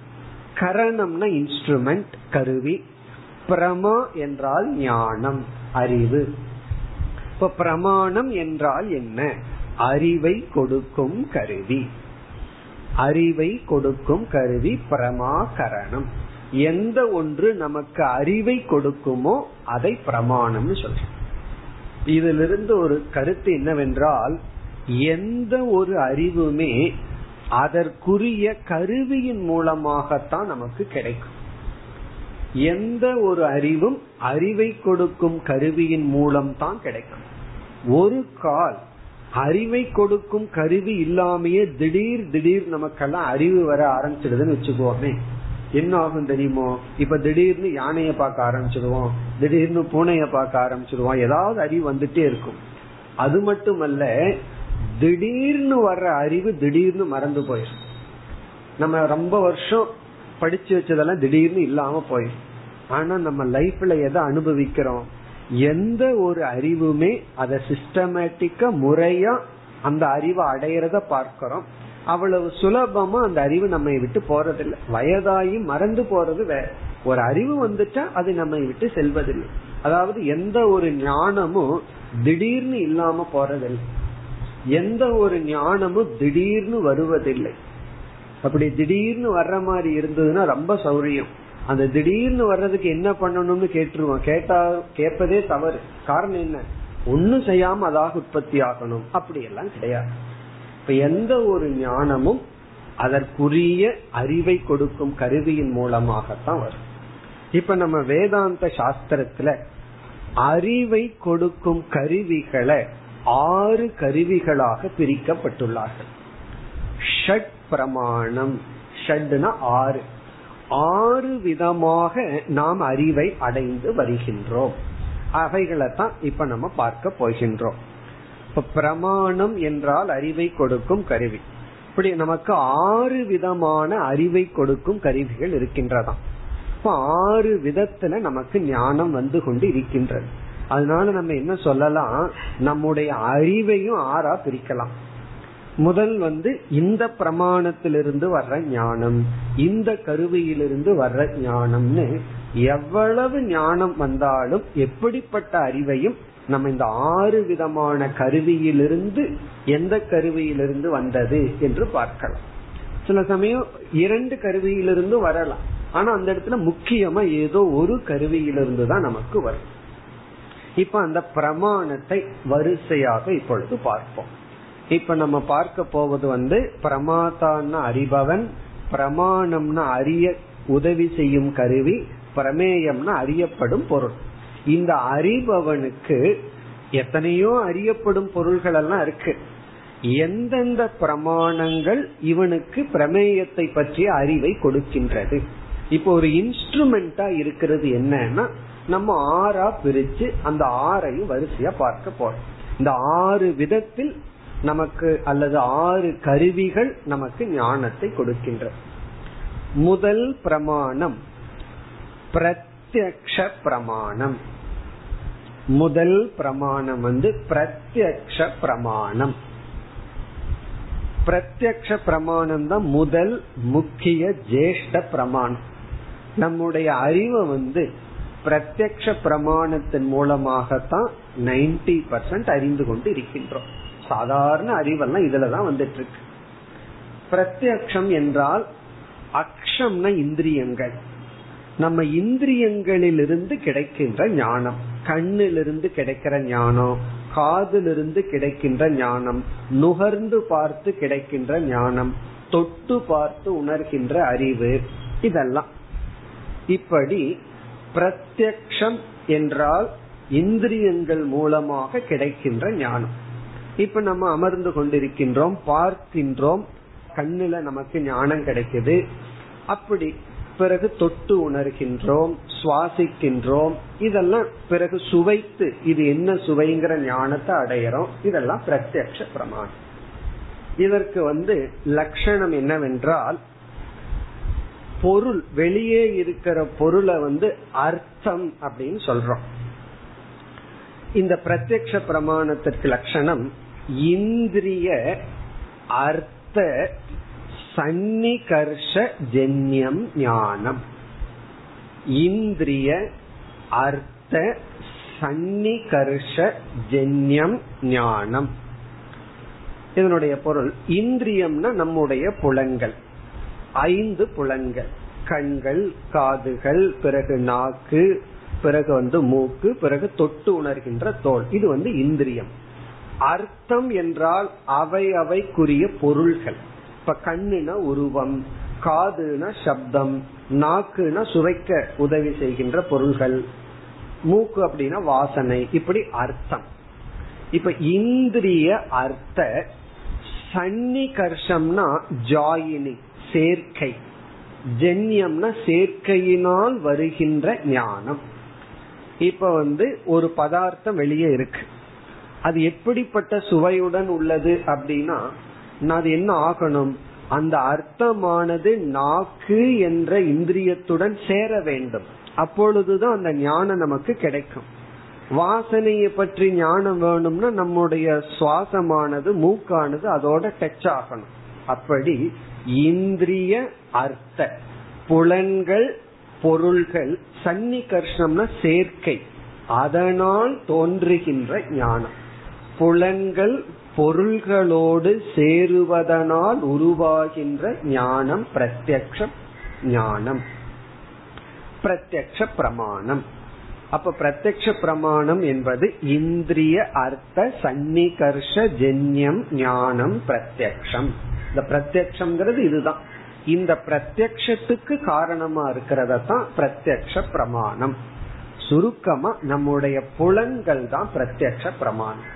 கரணம்னா இன்ஸ்ட்ருமெண்ட், கருவி. பிரமா என்றால் ஞானம், அறிவு. இப்ப பிரமாணம் என்றால் என்ன? அறிவை கொடுக்கும் கருவி. அறிவை கொடுக்கும் கருவி பிரமாகரணம். எந்த ஒன்று நமக்கு அறிவை கொடுக்குமோ அதை பிரமாணம்னு சொல்றோம். இதிலிருந்து ஒரு கருத்து என்னவென்றால், எந்த ஒரு அறிவுமே அதற்குரிய கருவியின் மூலமாகத்தான் நமக்கு கிடைக்கும். எந்த ஒரு அறிவும் அறிவை கொடுக்கும் கருவியின் மூலம் தான் கிடைக்கும். ஒரு கால் அறிவை கொடுக்கும் கருவி இல்லாமையே திடீர் நமக்கெல்லாம் அறிவு வர ஆரம்பிச்சிடுதுன்னு வச்சுக்கோமே, என்ன ஆகும் தெரியுமோ? இப்ப திடீர்னு யானைய பார்க்க ஆரம்பிச்சிடுவோம், திடீர்னு பூனைய பார்க்க ஆரம்பிச்சிடுவோம், ஏதாவது அறிவு வந்துட்டே இருக்கும். அது மட்டுமல்ல, திடீர்னு வர்ற அறிவு திடீர்னு மறந்து போயிடும். நம்ம ரொம்ப வருஷம் படிச்சு வச்சதெல்லாம் திடீர்னு இல்லாம போயிடும். ஆனா நம்ம லைஃப்ல எதை அனுபவிக்கிறோம், எந்த ஒரு அறிவுமே அதை சிஸ்டமேட்டிக்கா முறையா அந்த அறிவை அடையறத பார்க்கிறோம். அவ்வளவு சுலபமா அந்த அறிவு நம்மை விட்டு போறதில்லை. வயதாகி மறந்து போறது வேற, ஒரு அறிவு வந்துட்டா அது நம்மை விட்டு செல்வதில்லை. அதாவது எந்த ஒரு ஞானமும் திடீர்னு இல்லாம போறதில்லை, எந்த ஒரு ஞானமும் திடீர்னு வருவதில்லை. அப்படி திடீர்னு வர்ற மாதிரி இருந்ததுன்னா ரொம்ப சௌரியம். அந்த திடீர்னு வர்றதுக்கு என்ன பண்ணணும்னு கேட்டுருவோம், கேட்பதே தவறு. காரணம் என்ன, ஒன்னும் செய்யாம அதாக உற்பத்தி ஆகணும் அப்படி எல்லாம் கிடையாது. இப்ப எந்த ஒரு ஞானமும் அதற்குரிய அறிவை கொடுக்கும் கருவியின் மூலமாகத்தான் வரும். இப்ப நம்ம வேதாந்த சாஸ்திரத்துல அறிவை கொடுக்கும் கருவிகளை 6 கருவிகளாக பிரிக்கப்பட்டுள்ளார்கள். ஷட் பிரமாணம், ஷட்னா 6, 6 விதமாக நாம் அறிவை அடைந்து வருகின்றோம். அவைகளைத்தான் இப்ப நம்ம பார்க்க போகின்றோம். இப்ப பிரமாணம் என்றால் அறிவை கொடுக்கும் கருவி. இப்படி நமக்கு 6 விதமான அறிவை கொடுக்கும் கருவிகள் இருக்கின்றதா. இப்ப 6 விதத்துல நமக்கு ஞானம் வந்து கொண்டு இருக்கின்றது. அதனால நம்ம என்ன சொல்லலாம், நம்முடைய அறிவையும் 6ஆ பிரிக்கலாம். முதல் இந்த பிரமாணத்திலிருந்து வர்ற ஞானம், இந்த கருவியிலிருந்து வர்ற ஞானம்னு எவ்வளவு ஞானம் வந்தாலும் எப்படிப்பட்ட அறிவையும் நம்ம இந்த 6 விதமான கருவியிலிருந்து எந்த கருவியிலிருந்து வந்தது என்று பார்க்கலாம். சில சமயம் 2 கருவியிலிருந்து வரலாம், ஆனா அந்த இடத்துல முக்கியமா ஏதோ ஒரு கருவியிலிருந்து தான் நமக்கு வரும். இப்ப அந்த பிரமாணத்தை வரிசையாக இப்பொழுது பார்ப்போம். இப்ப நம்ம பார்க்க போவது பிரமாதான்னா அறிபவன், பிரமாணம்னா அறிய உதவி செய்யும் கருவி, பிரமேயம்னா அறியப்படும் பொருள். இந்த அறிபவனுக்கு எத்தனையோ அறியப்படும் பொருள்கள் எல்லாம் இருக்கு. எந்தெந்த பிரமாணங்கள் இவனுக்கு பிரமேயத்தை பற்றிய அறிவை கொடுக்கின்றது? இப்போ ஒரு இன்ஸ்ட்ருமெண்டா இருக்கிறது என்னன்னா, நம்ம 6ஆ பிரிச்சு அந்த 6ஐயும் வரிசையா பார்க்க போறோம். இந்த 6 விதத்தில் நமக்கு அல்லது 6 கருவிகள் நமக்கு ஞானத்தை கொடுக்கின்ற முதல் பிரமாணம் பிரத்யக்ஷ பிரமாணம். முதல் பிரமாணம் பிரத்யக்ஷ பிரமாணம். பிரத்யக்ஷ பிரமாணம் தான் முதல் முக்கிய ஜேஷ்ட பிரமாணம். நம்முடைய அறிவை பிரத்யக்ஷ பிரமாணத்தின் மூலமாகத்தான் 90% அறிந்து கொண்டு இருக்கின்றோம். சாதாரண அறிவெல்லாம் இதுலதான் வந்துட்டு இருக்கு. பிரத்யக்ஷம் என்றால் அக்ஷம்னா இந்திரியங்கள், நம்ம இந்திரியங்களிலிருந்து கிடைக்கின்ற ஞானம், கண்ணிலிருந்து கிடைக்கிற ஞானம், காதிலிருந்து கிடைக்கின்ற ஞானம், நுகர்ந்து பார்த்து கிடைக்கின்ற ஞானம், தொட்டு பார்த்து உணர்கின்ற அறிவு, இதெல்லாம். இப்படி பிரத்யக்ஷம் என்றால் இந்திரியங்கள் மூலமாக கிடைக்கின்ற ஞானம். இப்ப நம்ம அமர்ந்து கொண்டிருக்கின்றோம், பார்க்கின்றோம், கண்ணுல நமக்கு ஞானம் கிடைக்குது. அப்படி பிறகு தொட்டு உணர்கின்றோம், சுவாசிக்கின்றோம், இதெல்லாம் பிறகு சுவைத்து இது என்ன சுவைங்கிற ஞானத்தை அடையறோம். இதெல்லாம் பிரத்யக்ஷ பிரமாணம். இதற்கு லட்சணம் என்னவென்றால், பொருள், வெளியே இருக்கிற பொருளை அர்த்தம் அப்படின்னு சொல்றோம். இந்த பிரத்யக்ஷ பிரமாணத்திற்கு லட்சணம் இந்திரிய அர்த்த சன்னிகர்ஷ ஜன்யம் ஞானம். இந்திரிய அர்த்த சன்னிகர்ஷ ஜன்யம் ஞானம். இதனுடைய பொருள், இந்திரியம்னா நம்முடைய புலன்கள், 5 புலன்கள், கண்கள், காதுகள், பிறகு நாக்கு, பிறகு மூக்கு, பிறகு தொட்டு உணர்கின்ற தோல். இது இந்திரியம். அர்த்தம் என்றால் அவை அவைக்குரிய பொருள்கள். இப்ப கண்ணுனா உருவம், காதுனா சப்தம், நாக்குனா சுவைக்க உதவி செய்கின்ற பொருள்கள், மூக்கு அப்படின்னா வாசனை. இப்படி அர்த்தம். இப்ப இந்திரிய அர்த்த சன்னிகர்ஷம்னா ஜாயினிங் சேர்க்கை, ஜன்யம்னா சேர்க்கையினால் வருகின்ற ஞானம். இப்ப ஒரு பதார்த்தம் வெளியே இருக்கு, அது எப்படிப்பட்ட சுவையுடன் உள்ளது அப்படின்னா, நான் அது என்ன ஆகணும், அந்த அர்த்தமானது நாக்கு என்ற இந்திரியத்துடன் சேர வேண்டும், அப்பொழுதுதான் அந்த ஞானம் நமக்கு கிடைக்கும். வாசனைய பற்றி ஞானம் வேணும்னா நம்முடைய சுவாசமானது மூக்கானது அதோட டச் ஆகணும். அப்படி இந்திரிய அர்த்த புலன்கள் பொருள்கள் சன்னிகர்ஷம்னா சேர்க்கை, அதனால் தோன்றுகின்ற ஞானம். புலன்கள் பொருள்களோடு சேருவதனால் உருவாகின்ற ஞானம் பிரத்யக்ஷ ஞானம், பிரத்யக்ஷ பிரமாணம். அப்ப பிரத்யக்ஷ பிரமாணம் என்பது இந்திரிய அர்த்த சன்னிகர்ஷ ஜன்யம் ஞானம் பிரத்யக்ஷம். இந்த பிரத்யக்ஷம்ங்கிறது இதுதான், இந்த பிரத்யக்ஷத்துக்கு காரணமா இருக்கிறதான் பிரத்யக்ஷ பிரமாணம். சுருக்கமா நம்முடைய புலன்கள் தான் பிரத்யக்ஷ பிரமாணம்.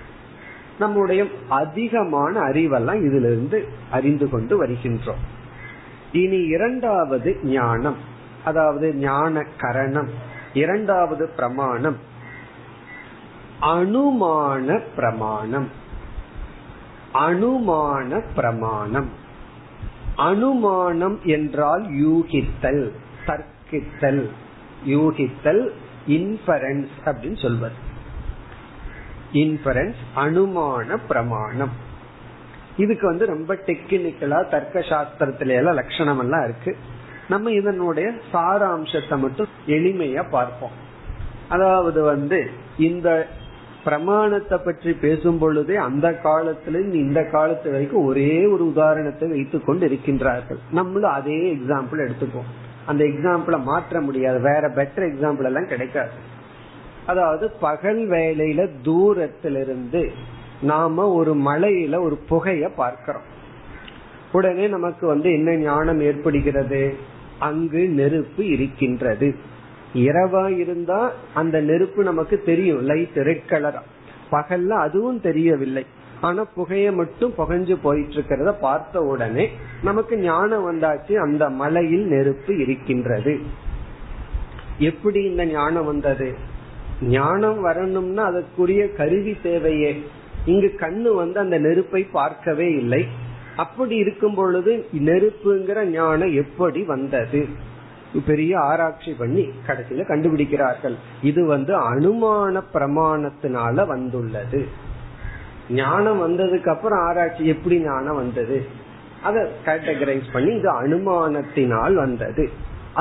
நம்முடைய அதிகமான அறிவெல்லாம் இதுல இருந்து அறிந்து கொண்டு வருகின்றோம். இனி இரண்டாவது ஞானம், அதாவது ஞான கரணம், இரண்டாவது பிரமாணம் அனுமான பிரமாணம். அனுமான பிரமாணம், அனுமானம் என்றால் யூகித்தல், தர்க்கித்தல், யூகித்தல், இன்ஃபரன்ஸ் அப்படின்னு சொல்வது. இன்ஃபரன்ஸ் அனுமான பிரமாணம். இதுக்கு ரொம்ப டெக்னிக்கலா தர்க்க சாஸ்திரத்தில எல்லாம் லட்சணம் எல்லாம் இருக்கு. நம்ம இதனுடைய சாராம்சத்தை மட்டும் எளிமையா பார்ப்போம். அதாவது இந்த பிரமாணத்தை பற்றி பேசும் பொழுதே அந்த காலத்துல இந்த காலத்து வரைக்கும் ஒரே ஒரு உதாரணத்தை வைத்துக் கொண்டு இருக்கின்றார்கள். நம்மளும் அதே எக்ஸாம்பிள் எடுத்துப்போம். அந்த எக்ஸாம்பிளை மாற்ற முடியாது, வேற பெட்டர் எக்ஸாம்பிள் எல்லாம் கிடைக்காது. அதாவது பகல் வேளையில தூரத்திலிருந்து நாம ஒரு மலையில ஒரு புகைய பார்க்கிறோம். உடனே நமக்கு என்ன ஞானம் ஏற்படுகிறது, அங்கு நெருப்பு இருக்கின்றது. இரவா இருந்தா அந்த நெருப்பு நமக்கு தெரியும், லைட் ரெட் கலரா. பகல்ல அதுவும் தெரியவில்லை, ஆனா புகைய மட்டும் புகைஞ்சு போயிட்டு இருக்கிறத பார்த்த உடனே நமக்கு ஞானம் வந்தாச்சு, அந்த மலையில் நெருப்பு இருக்கின்றது. எப்படி இந்த ஞானம் வந்தது? ஞானம் வரணும்னா அதற்குரிய கருவி தேவையே. இங்கு கண்ணு அந்த நெருப்பை பார்க்கவே இல்லை. அப்படி இருக்கும் பொழுது நெருப்புங்கிற ஞானம் எப்படி வந்தது? பெரிய ஆராய்ச்சி பண்ணி கடைசியில கண்டுபிடிக்கிறார்கள், இது அனுமான பிரமாணத்தினால வந்துள்ளது. ஞானம் வந்ததுக்கு அப்புறம் ஆராய்ச்சி, எப்படி ஞானம் வந்தது அதை கேட்டகரைஸ் பண்ணி இது அனுமானத்தினால் வந்தது.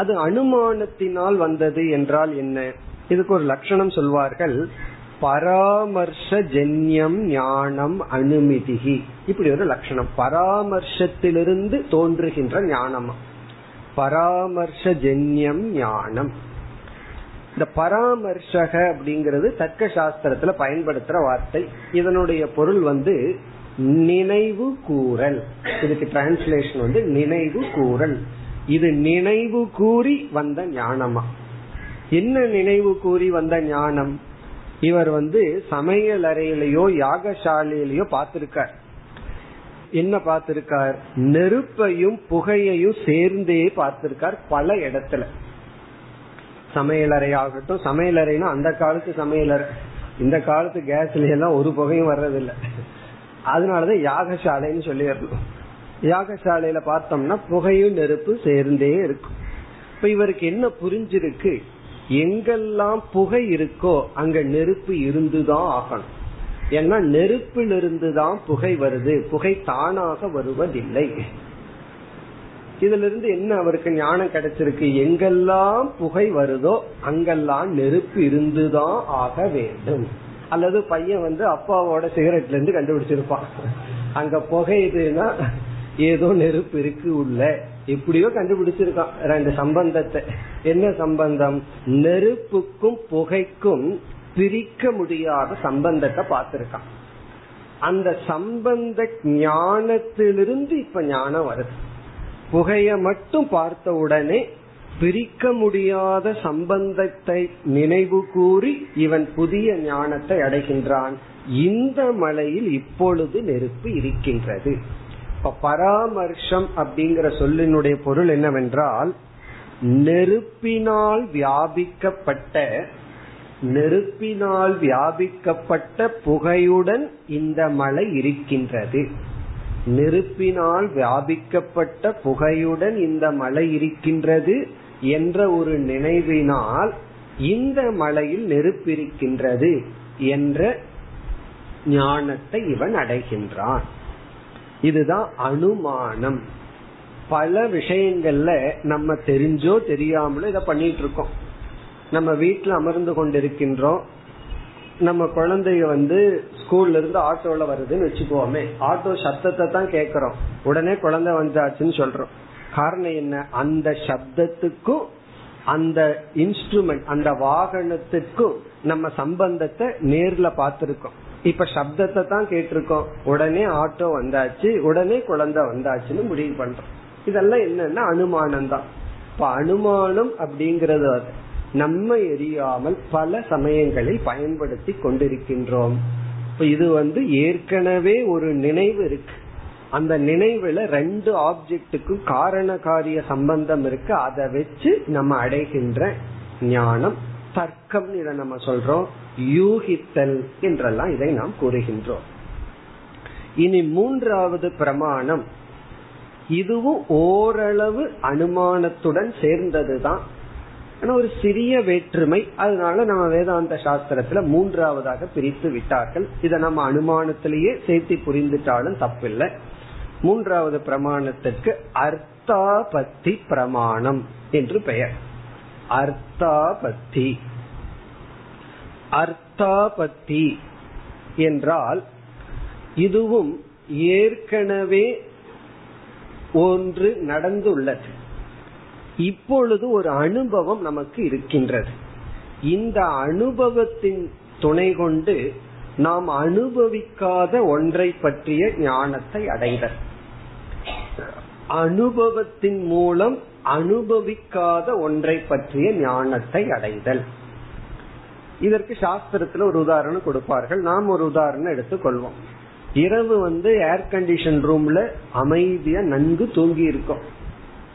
அது அனுமானத்தினால் வந்தது என்றால் என்ன? இதுக்கு ஒரு லட்சணம் சொல்வார்கள், பராமர்ஷஜன்யம் ஞானம் அனுமிதிகி. இப்படி ஒரு லட்சணம், பராமர்ஷத்திலிருந்து தோன்றுகின்ற ஞானம், பராமர்ஷஜன்யம் ஞானம். இந்த பராமர்ஷக அப்படிங்கிறது தர்க்க சாஸ்திரத்துல பயன்படுத்துற வார்த்தை. இதனுடைய பொருள் நினைவு கூறல். இதுக்கு டிரான்ஸ்லேஷன் நினைவு கூறல். இது நினைவு கூறி வந்த ஞானமா? என்ன நினைவு கூறி வந்த ஞானம்? இவர் சமையல் அறையிலயோ யாகசாலையிலயோ பார்த்திருக்கார். என்ன பார்த்திருக்கார்? நெருப்பையும் புகையையும் சேர்ந்தே பார்த்திருக்கார் பல இடத்துல. சமையலறை ஆகட்டும், சமையலறைனா அந்த காலத்து சமையலறை, இந்த காலத்து கேஸ்ல எல்லாம் ஒரு புகையும் வர்றதில்லை. அதனாலதான் யாகசாலைன்னு சொல்லிடணும். யாகசாலையில பார்த்தோம்னா புகையும் நெருப்பு சேர்ந்தே இருக்கும். இப்ப இவருக்கு என்ன புரிஞ்சிருக்கு? எங்கெல்லாம் புகை இருக்கோ அங்க நெருப்பு இருந்துதான் ஆகணும். ஏன்னா நெருப்பிலிருந்துதான் புகை வருது, புகை தானாக வருவதில்லை. இதுல இருந்து என்ன அவருக்கு ஞானம் கிடைச்சிருக்கு? எங்கெல்லாம் புகை வருதோ அங்கெல்லாம் நெருப்பு இருந்துதான் ஆக வேண்டும். அல்லது பையன் அப்பாவோட சிகரெட்ல இருந்து கண்டுபிடிச்சிருப்பான், அங்க புகை இதுன்னா ஏதோ நெருப்பு இருக்கு உள்ள, எப்படியோ கண்டுபிடிச்சிருக்கான். ரெண்டு சம்பந்தத்தை, என்ன சம்பந்தம்? நெருப்புக்கும் புகைக்கும் பிரிக்க முடியாத சம்பந்தத்தை பார்த்திருக்கான். அந்த சம்பந்த ஞானத்திலிருந்து இப்ப ஞானம் வருது. புகைய மட்டும் பார்த்த உடனே பிரிக்க முடியாத சம்பந்தத்தை நினைவு கூறி இவன் புதிய ஞானத்தை அடைகின்றான். இந்த மலையில் இப்பொழுது நெருப்பு இருக்கின்றது. இப்ப பராமர்ஷம் அப்படிங்கிற சொல்லினுடைய பொருள் என்னவென்றால், நெருப்பினால் வியாபிக்கப்பட்ட புகையுடன் இந்த மலை இருக்கின்றது. நெருப்பினால் வியாபிக்கப்பட்ட புகையுடன் இந்த மலை இருக்கின்றது என்ற ஒரு நினைவினால் இந்த மலையில் நெருப்பிருக்கின்றது என்ற ஞானத்தை இவன் அடைகின்றான். இதுதான் அனுமானம். பல விஷயங்கள்ல நம்ம தெரிஞ்சோ தெரியாமலோ இத பண்ணிட்டு இருக்கோம். நம்ம வீட்டுல அமர்ந்து கொண்டிருக்கின்றோம். நம்ம குழந்தைய ஸ்கூல்ல இருந்து ஆட்டோல வருதுன்னு வச்சுக்கோமே, ஆட்டோ சப்தத்தை தான் கேக்குறோம். உடனே குழந்தை வந்தாச்சுன்னு சொல்றோம். காரணம் என்ன? அந்த சப்தத்துக்கும் அந்த இன்ஸ்ட்ருமெண்ட், அந்த வாகனத்துக்கும் நம்ம சம்பந்தத்தை நேர்ல பாத்துருக்கோம். இப்ப சப்தத்தை தான் கேட்டிருக்கோம். உடனே ஆட்டோ வந்தாச்சு, உடனே குழந்தை வந்தாச்சுன்னு முடிவு பண்றோம். இதெல்லாம் என்னன்னா அனுமானம் தான். இப்ப அனுமானம் அப்படிங்கறது நம்ம எரியாமல் பல சமயங்களில் பயன்படுத்தி கொண்டிருக்கின்றோம். இப்ப இது ஏற்கனவே ஒரு நினைவு இருக்கு. அந்த நினைவுல ரெண்டு ஆப்ஜெக்டுக்கும் காரண காரிய சம்பந்தம் இருக்கு. அதை வச்சு நம்ம அடைகின்ற ஞானம் தர்க்கம் இதை நம்ம சொல்றோம். யூகித்தல் என்றெல்லாம் இதை நாம் கூறுகின்றோம். இனி மூன்றாவது பிரமாணம், இதுவும் ஓரளவு அனுமானத்துடன் சேர்ந்ததுதான், ஒரு சிறிய வேற்றுமை. அதனால நம்ம வேதாந்த சாஸ்திரத்துல மூன்றாவதாக பிரித்து விட்டார்கள். இதை நம்ம அனுமானத்திலேயே சேர்த்து புரிந்துட்டாலும் தப்பில்லை. மூன்றாவது பிரமாணத்திற்கு அர்த்தாபத்தி பிரமாணம் என்று பெயர். அர்த்தாபத்தி. அர்த்தாபத்தி என்றால் இதுவும் ஏற்கனவே ஒன்று நடந்துள்ளது. இப்பொழுது ஒரு அனுபவம் நமக்கு இருக்கின்றது. இந்த அனுபவத்தின் துணை கொண்டு நாம் அனுபவிக்காத ஒன்றை பற்றிய ஞானத்தை அடைதல். அனுபவத்தின் மூலம் அனுபவிக்காத ஒன்றை பற்றிய ஞானத்தை அடைதல். இதற்கு சாஸ்திரத்துல ஒரு உதாரணம் கொடுப்பார்கள். நாம் ஒரு உதாரணம் எடுத்துக்கொள்வோம். இரவு ஏர் கண்டிஷன் ரூம்ல அமைதியா நன்கு தூங்கி இருக்கோம்.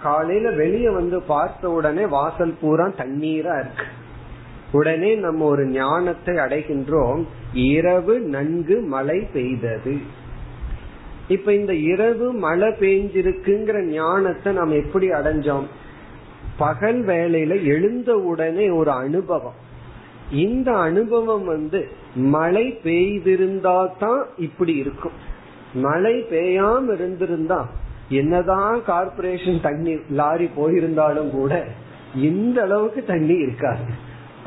காலையில வெளியே பார்த்த உடனே வாசல் பூரா தண்ணீரா இருக்கு. உடனே நம்ம ஒரு ஞானத்தை அடைகின்றோம். இரவு நன்கு மழை பெய்தது. இப்ப இந்த இரவு மழை பெய்ஞ்சிருக்குங்கிற ஞானத்தை நாம் எப்படி அடைஞ்சோம்? பகல் வேளையில எழுந்த உடனே ஒரு அனுபவம். இந்த அனுபவம் மழை பெய்திருந்தா தான் இப்படி இருக்கும். மழை பெய்யாம இருந்திருந்தா, என்னதான் கார்பரேஷன் தண்ணி லாரி போயிருந்தாலும் கூட இந்த அளவுக்கு தண்ணி இருக்காது.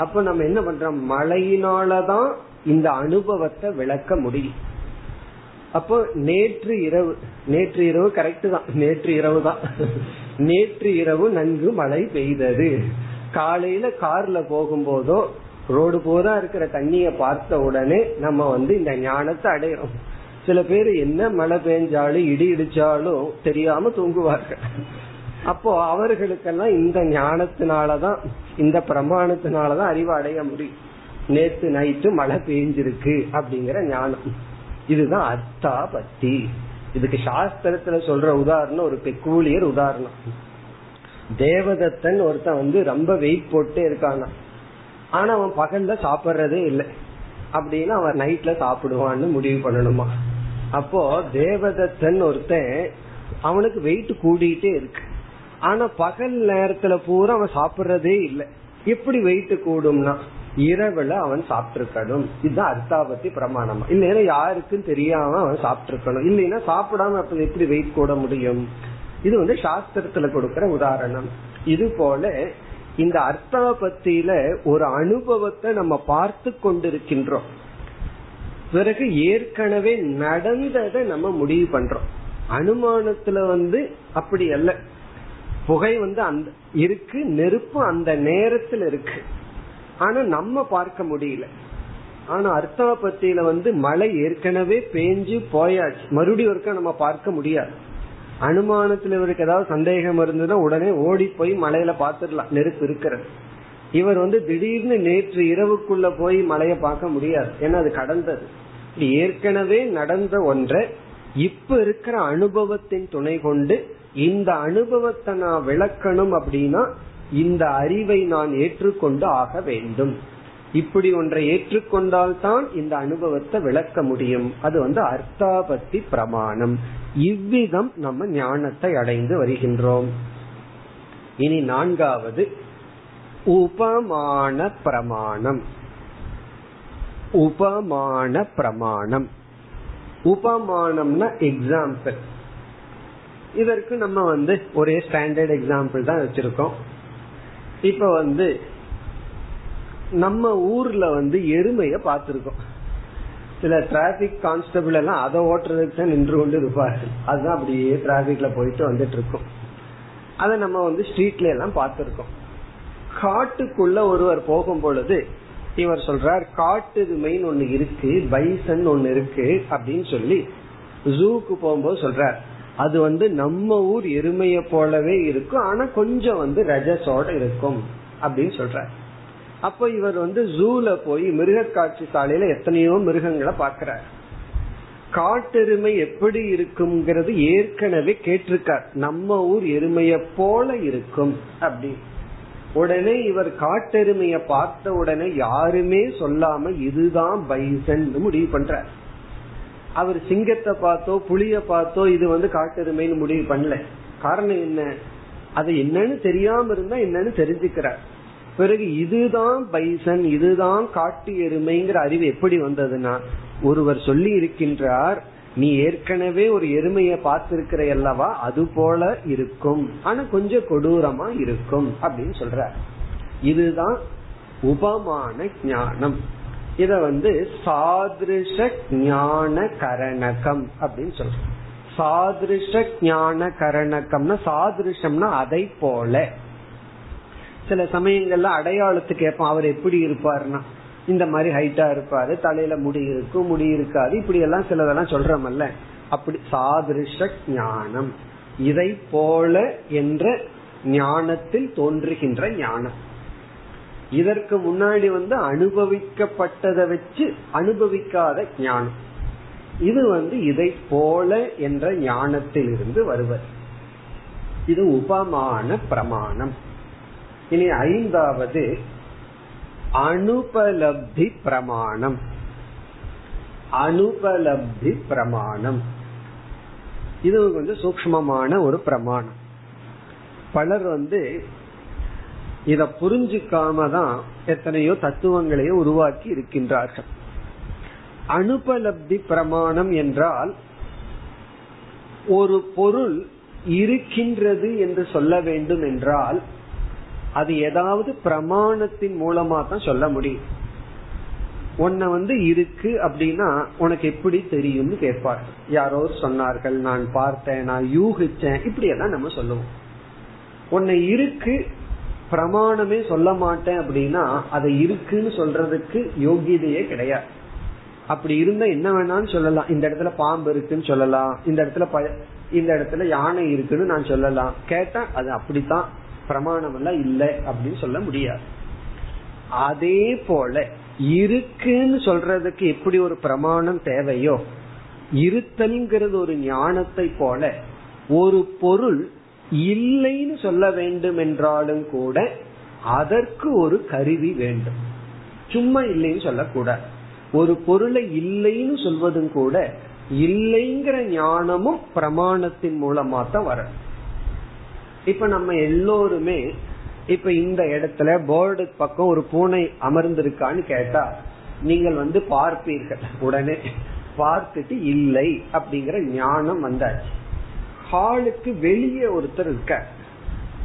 அப்ப நம்ம என்ன பண்றோம்? மழையினாலதான் இந்த அனுபவத்தை விளக்க முடியும். அப்போ நேற்று இரவு கரெக்ட் தான். நேற்று இரவு நன்கு மழை பெய்தது. காலையில கார்ல போகும்போதோ ரோடு போதா இருக்கிற தண்ணிய பார்த்த உடனே நம்ம இந்த ஞானத்தை அடையிறோம். சில பேர் என்ன மழை பெஞ்சாலும் இடி இடிச்சாலும் தெரியாம தூங்குவார்கள். அப்போ அவர்களுக்கெல்லாம் இந்த ஞானத்தினாலதான், இந்த பிரமாணத்தினாலதான் அறிவு அடைய முடியும். நேத்து நைட்டு மழை பெய்ஞ்சிருக்கு அப்படிங்கிற ஞானம். இதுதான் அர்த்தாபத்தி. இதுக்கு சாஸ்திரத்துல சொல்ற உதாரணம் ஒரு பெக்கூலியர் உதாரணம். தேவதத்தன் ஒருத்தன் ரொம்ப வெயிட் போட்டே இருக்கானா, ஆனா அவன் பகல்ல சாப்பிடறதே இல்லை. அப்படின்னா அவன் நைட்ல சாப்பிடுவான்னு முடிவு பண்ணணுமா? அப்போ தேவதத்தன் ஒருத்தன், அவனுக்கு வெயிட் கூடிட்டே இருக்கு, ஆனா பகல் நேரத்துல பூரா அவன் சாப்பிடறதே இல்லை. எப்படி வெயிட் கூடும்னா இரவுல அவன் சாப்பிட்டுருக்கணும். இதுதான் அர்த்தாபத்தி பிரமாணமா. இல்லைன்னா யாருக்கும் தெரியாம அவன் சாப்பிட்டுருக்கணும். இல்லைன்னா சாப்பிடாம அப்ப எப்படி வெயிட் கூட முடியும்? இது சாஸ்திரத்துல கொடுக்கற உதாரணம். இது போல இந்த அர்த்தாபத்தியில ஒரு அனுபவத்தை நம்ம பார்த்து கொண்டிருக்கின்றோம். பிறகு ஏற்கனவே நடந்ததை நம்ம முடிவு பண்றோம். அனுமானத்துல அப்படி அல்ல. புகை அந்த இருக்கு, நெருப்பு அந்த நேரத்துல இருக்கு, ஆனா நம்ம பார்க்க முடியல. ஆனா அர்த்தாபத்தியில மழை ஏற்கனவே பேஞ்சு போயாச்சு, மறுபடியும் ஒருக்க நம்ம பார்க்க முடியாது. அனுமானத்துல இவருக்கு ஏதாவது சந்தேகம் இருந்ததுன்னா உடனே ஓடி போய் மலையில பாத்துடலாம், நெருப்பு இருக்கிறது. இவர் திடீர்னு நேற்று இரவுக்குள்ள போய் மலையை பார்க்க முடியாது, ஏன்னா அது கடந்தது. ஏற்கனவே நடந்த ஒன்றை இப்ப இருக்கிற அனுபவத்தின் துணை கொண்டு இந்த அனுபவத்தை நான் விளக்கணும் அப்படின்னா இந்த அறிவை நான் ஏற்றுக்கொண்டு ஆக வேண்டும். இப்படி ஒன்றை ஏற்றுக்கொண்டால்தான் இந்த அனுபவத்தை விளக்க முடியும். அது அர்த்தாபத்தி பிரமாணம். இவ்விதம் நம்ம ஞானத்தை அடைந்து வருகின்றோம். இனி நான்காவது உபமான பிரமாணம். உபமான பிரமாணம், உபமானம்னா எக்ஸாம்பிள். இதற்கு நம்ம ஒரே ஸ்டாண்டர்ட் எக்ஸாம்பிள் தான் வச்சிருக்கோம். இப்ப நம்ம ஊர்ல எருமைய பாத்திருக்கோம். சில டிராபிக் கான்ஸ்டபிள் எல்லாம் அதை ஓட்டுறதுக்கு தான் நின்று கொண்டு இருப்பார்கள். அதுதான் அப்படியே டிராபிக்ல போயிட்டு வந்துட்டு இருக்கும். அதை நம்ம ஸ்ட்ரீட்ல எல்லாம் பார்த்திருக்கோம். காட்டுக்குள்ள ஒருவர் போகும் பொழுது இவர் சொல்றார், காட்டு எருமைன்னு ஒண்ணு இருக்கு, பைசன் ஒண்ணு இருக்கு அப்படின்னு சொல்லி ஜூக்கு போகும்போது சொல்றார், அது நம்ம ஊர் எருமைய போலவே இருக்கும், ஆனா கொஞ்சம் ரஜஸோட இருக்கும் அப்படின்னு சொல்றார். அப்ப இவர் ஜூல போய் மிருக காட்சி சாலையில எத்தனையோ மிருகங்களை பாக்குறார். காட்டெருமை எப்படி இருக்குங்கிறது ஏற்கனவே கேட்டிருக்கார், நம்ம ஊர் எருமைய போல இருக்கும் அப்படி. உடனே இவர் காட்டெருமைய பார்த்த உடனே யாருமே சொல்லாம இதுதான் பைசன் முடிவு பண்றார். அவர் சிங்கத்தை பார்த்தோ புளிய பார்த்தோ இது காட்டெருமைன்னு முடிவு பண்ணல. காரணம் என்ன, அது என்னன்னு தெரியாம இருந்தா என்னன்னு தெரிஞ்சுக்கிறார். பிறகு இதுதான் பைசன், இதுதான் காட்டு எருமைங்கிற அறிவு எப்படி வந்ததுன்னா, ஒருவர் சொல்லி இருக்கின்றார், நீ ஏற்கனவே ஒரு எருமைய பார்த்திருக்கிற அல்லவா, அது போல இருக்கும், ஆனா கொஞ்சம் கொடூரமா இருக்கும் அப்படின்னு சொல்ற. இதுதான் உபமான ஞானம். இத சாதிருஷ ஞான கரணகம் அப்படின்னு சொல்ற. சாதிருஷ ஞான கரணகம்னா, சாதிருஷம்னா அதை போல. சில சமயங்கள்ல அடையாளத்துக்கு கேட்பான், அவர் எப்படி இருப்பாருன்னா இந்த மாதிரி ஹைட்டா இருப்பாரு, தலையில முடி இருக்கும், முடி இருக்காது, இப்படி எல்லாம் சிலதெல்லாம் சொல்றமல்ல. அப்படி சாதிருஷ ஞானம், இதை போல என்ற ஞானத்தில் தோன்றுகின்ற ஞானம். இதற்கு முன்னாடி அனுபவிக்கப்பட்டதை வச்சு அனுபவிக்காத ஞானம். இது இதை போல என்ற ஞானத்தில் இருந்து வருவது. இது உபமான பிரமாணம். இனி ஐந்தாவது அனுபலப்தி பிரமாணம். அனுபலப்தி பிரமாணம் இது சூக்ஷ்மமான ஒரு பிரமாணம். பலர் இத புரிஞ்சுக்காம தான் எத்தனையோ தத்துவங்களையோ உருவாக்கி இருக்கின்றார்கள். அனுபலப்தி பிரமாணம் என்றால் ஒரு பொருள் இருக்கின்றது என்று சொல்ல வேண்டும் என்றால் அது ஏதாவது பிரமாணத்தின் மூலமா தான் சொல்ல முடியும். உன்னை இருக்கு அப்படின்னா உனக்கு எப்படி தெரியும்னு கேட்பார்கள். யாரோ சொன்னார்கள், நான் பார்த்தேன், நான் யூகிச்சேன், இப்படி எல்லாம் நம்ம சொல்லுவோம். உன்னை இருக்கு பிரமாணமே சொல்ல மாட்டேன் அப்படின்னா அதை இருக்குன்னு சொல்றதுக்கு யோகியதையே கிடையாது. அப்படி இருந்தா என்ன வேணாலும் சொல்லலாம். இந்த இடத்துல பாம்பு இருக்குன்னு சொல்லலாம், இந்த இடத்துல யானை இருக்குன்னு நான் சொல்லலாம். கேட்டா அது அப்படித்தான், பிரமாணம் எல்லாம் இல்லை அப்படின்னு சொல்ல முடியாது. அதே போல இருக்குன்னு சொல்றதுக்கு எப்படி ஒரு பிரமாணம் தேவையோ, இருத்தல்ங்கிறது ஒரு ஞானத்தை போல ஒரு பொருள் இல்லைன்னு சொல்ல வேண்டும் என்றாலும் கூட அதற்கு ஒரு கருவி வேண்டும். சும்மா இல்லைன்னு சொல்லக்கூடாது. ஒரு பொருளை இல்லைன்னு சொல்வதும் கூட இல்லைங்கிற ஞானமும் பிரமாணத்தின் மூலமா தான் வரும். இப்ப நம்ம எல்லோருமே இப்ப இந்த இடத்துல போர்டு பக்கம் ஒரு பூனை அமர்ந்திருக்கான்னு கேட்டா நீங்கள் பார்ப்பீர்கள். உடனே பார்த்துட்டு இல்லை அப்படிங்கிற ஞானம் வந்தாச்சு. ஹாலுக்கு வெளியே ஒருத்தர் இருக்க,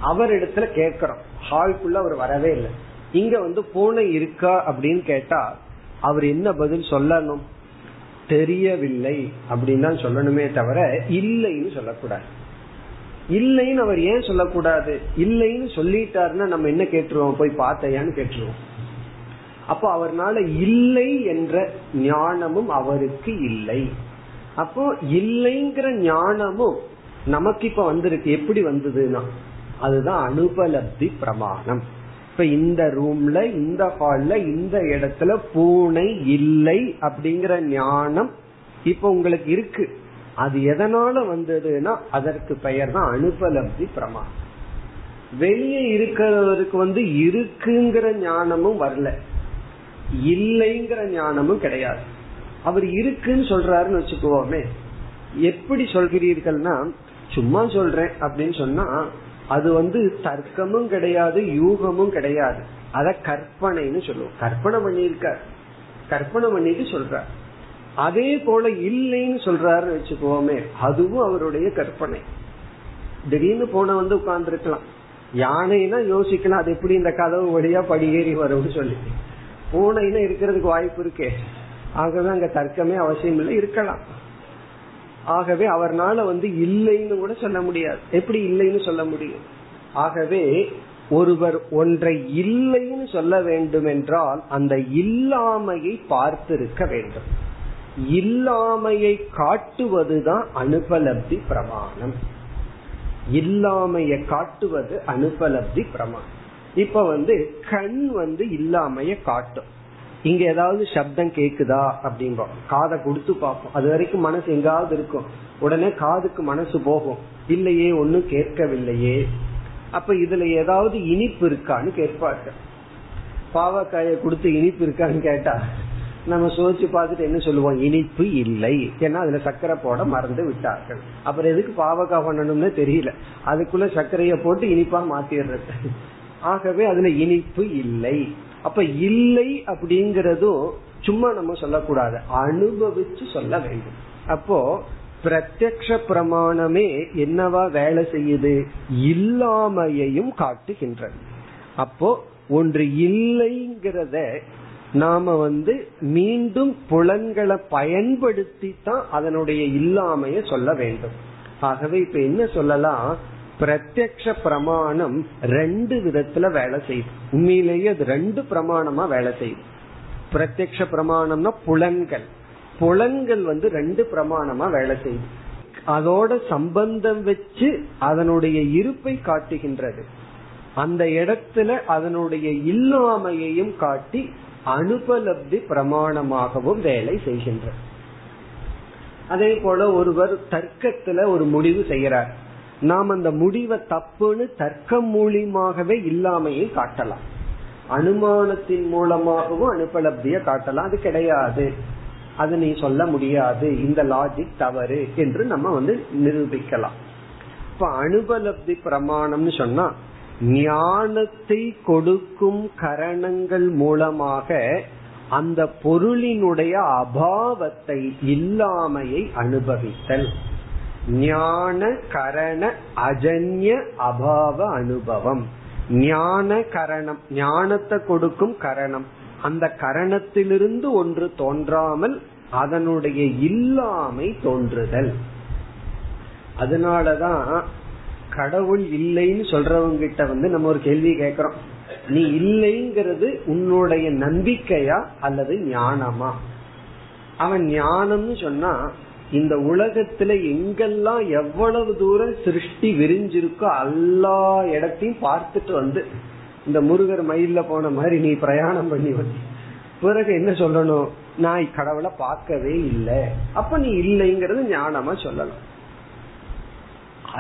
அவர் இடத்துல கேக்குறோம், ஹாலுக்குள்ள அவர் வரவே இல்லை. இங்க பூனை இருக்கா அப்படின்னு கேட்டா அவர் என்ன பதில் சொல்லணும், தெரியவில்லை அப்படின்னு தான் சொல்லணுமே தவிர இல்லைன்னு சொல்லக்கூடாது. இல்லைன்னு அவர் ஏன் சொல்லக்கூடாது, இல்லைன்னு சொல்லிட்டாருன்னா நம்ம என்ன கேட்டுருவோம், போய் பார்த்தையான்னு கேட்டுருவோம். அப்போ அவர்னால இல்லை என்ற ஞானமும் அவருக்கு இல்லை. அப்போ இல்லைங்கிற ஞானமும் நமக்கு இப்ப வந்திருக்கு. எப்படி வந்ததுன்னா அதுதான் அனுபலப்தி பிரமாணம். இப்ப இந்த ரூம்ல, இந்த ஹால்ல, இந்த இடத்துல பூனை இல்லை அப்படிங்கிற ஞானம் இப்ப உங்களுக்கு இருக்கு. அது எதனால வந்ததுன்னா அதற்கு பெயர் தான் அனுபலப்தி பிரமாணம். வெளியே இருக்கிறவருக்கு இருக்குங்கிற ஞானமும் வரல, இல்லைங்கிற ஞானமும் கிடையாது. அவர் இருக்குன்னு சொல்றாருன்னு வச்சுக்குவோமே. எப்படி சொல்கிறீர்கள்னா சும்மா சொல்றேன் அப்படின்னு சொன்னா அது தர்க்கமும் கிடையாது, யூகமும் கிடையாது. அத கற்பனைன்னு சொல்லுவோம். கற்பனை பண்ணியிருக்கார், கற்பனை பண்ணிட்டு சொல்றார். அதே போல இல்லைன்னு சொல்றாருன்னு வச்சுக்குவோமே, அதுவும் அவருடைய கற்பனை. திடீர்னு போன உட்கார்ந்து இருக்கலாம். யானைனா யோசிக்கலாம், அது எப்படி இந்த கதவு வழியா படியேறி வரும்னு சொல்லி. பூனைனா இருக்கிறதுக்கு வாய்ப்பு இருக்கே. ஆகவே அங்க தர்க்கமே அவசியம் இல்லை, இருக்கலாம். ஆகவே அவர்னால இல்லைன்னு கூட சொல்ல முடியாது. எப்படி இல்லைன்னு சொல்ல முடியும்? ஆகவே ஒருவர் ஒன்றை இல்லைன்னு சொல்ல வேண்டும் என்றால் அந்த இல்லாமையை பார்த்திருக்க வேண்டும். இல்லாமையை காட்டுவதுதான் அனுபலப்தி பிரமாணம். இல்லாமைய காட்டுவது அனுபலப்தி பிரமாணம். இப்ப கண் இல்லாமைய காட்டும். இங்க ஏதாவது சப்தம் கேக்குதா அப்படின்போம், காதை கொடுத்து பார்ப்போம். அது வரைக்கும் மனசு எங்காவது இருக்கும். உடனே காதுக்கு மனசு போகும், இல்லையே ஒன்னும் கேட்கவில்லையே. அப்ப இதுல ஏதாவது இனிப்பு இருக்கான்னு கேட்பாங்க. பாவக்காயை கொடுத்து இனிப்பு இருக்கான்னு கேட்டா நம்ம சோதிச்சு பார்த்துட்டு என்ன சொல்லுவோம், இனிப்பு இல்லை. ஏன்னா அதுல சர்க்கரை போட மறந்து விட்டார்கள். அப்புறம் எதுக்கு பாவக்காய் பண்ணணும்னு தெரியல, அதுக்குள்ள சர்க்கரைய போட்டு இனிப்பா மாத்திடுறது. ஆகவே அதுல இனிப்பு இல்லை. அப்ப இல்லை அப்படிங்கறதும் சும்மா நம்ம சொல்லக்கூடாது, அனுபவிச்சு சொல்ல வேண்டும். அப்போ பிரத்யக்ஷ பிரமாணமே என்னவா வேலை செய்யுது? இல்லாமையையும் காட்டுகின்றது. அப்போ ஒன்று இல்லைங்கிறத நாம மீண்டும் புலன்களை பயன்படுத்தி தான் அதனுடைய இல்லாமைய சொல்ல வேண்டும். ஆகவே இப்ப என்ன சொல்லலாம், பிரத்யக்ஷ பிரமாணம் ரெண்டு விதத்துல வேலை செய்யும். உண்மையிலேயே அது ரெண்டு பிரமாணமா வேலை செய்யும். பிரத்யக்ஷ பிரமாணம்னா புலன்கள், புலன்கள் ரெண்டு பிரமாணமா வேலை செய்யும். அதோட சம்பந்தம் வச்சு அதனுடைய இருப்பை காட்டுகின்றது. அந்த இடத்துல அதனுடைய இல்லாமையையும் காட்டி அனுபலப்தி பிரமாணமாகவும் வேலை செய்கின்றது. அதே போல ஒருவர் தர்க்கத்துல ஒரு முடிவு செய்யறார். நாம் அந்த முடிவை தப்புன்னு தர்க்கம் மூலியமாகவே இல்லாமையை காட்டலாம், அனுமானத்தின் மூலமாகவும் அனுபலப்திய காட்டலாம். அது கிடையாது, அது நீ சொல்ல முடியாது, இந்த லாஜிக் தவறு என்று நம்ம நிரூபிக்கலாம். இப்ப அனுபலப்தி பிரமாணம்னு சொன்னா ஞானத்தை கொடுக்கும் கரணங்கள் மூலமாக அந்த பொருளினுடைய அபாவத்தை, இல்லாமையை அனுபவித்தல். ஞான கரண அஜன்ய அபாவ அனுபவம். ஞான கரணம், ஞானத்தை கொடுக்கும் கரணம், அந்த கரணத்திலிருந்து ஒன்று தோன்றாமல் அதனுடைய இல்லாமை தோன்றுதல். அதனாலதான் கடவுள் இல்லைன்னு சொல்றவங்க கிட்ட நம்ம ஒரு கேள்வி கேட்கிறோம், நீ இல்லைங்கிறது உன்னுடைய நம்பிக்கையா அல்லது ஞானமா? அவன் ஞானம்னு சொன்னா இந்த உலகத்துல எங்கெல்லாம் எவ்வளவு தூரம் சிருஷ்டி விரிஞ்சிருக்கோ எல்லா இடத்தையும் பார்த்துட்டு இந்த முருகர் மயில போன மாதிரி நீ பிரயாணம் பண்ணி பிறகு என்ன சொல்லணும், நான் கடவுளை பார்க்கவே இல்லை. அப்ப நீ இல்லைங்கிறது ஞானமா சொல்லலாம்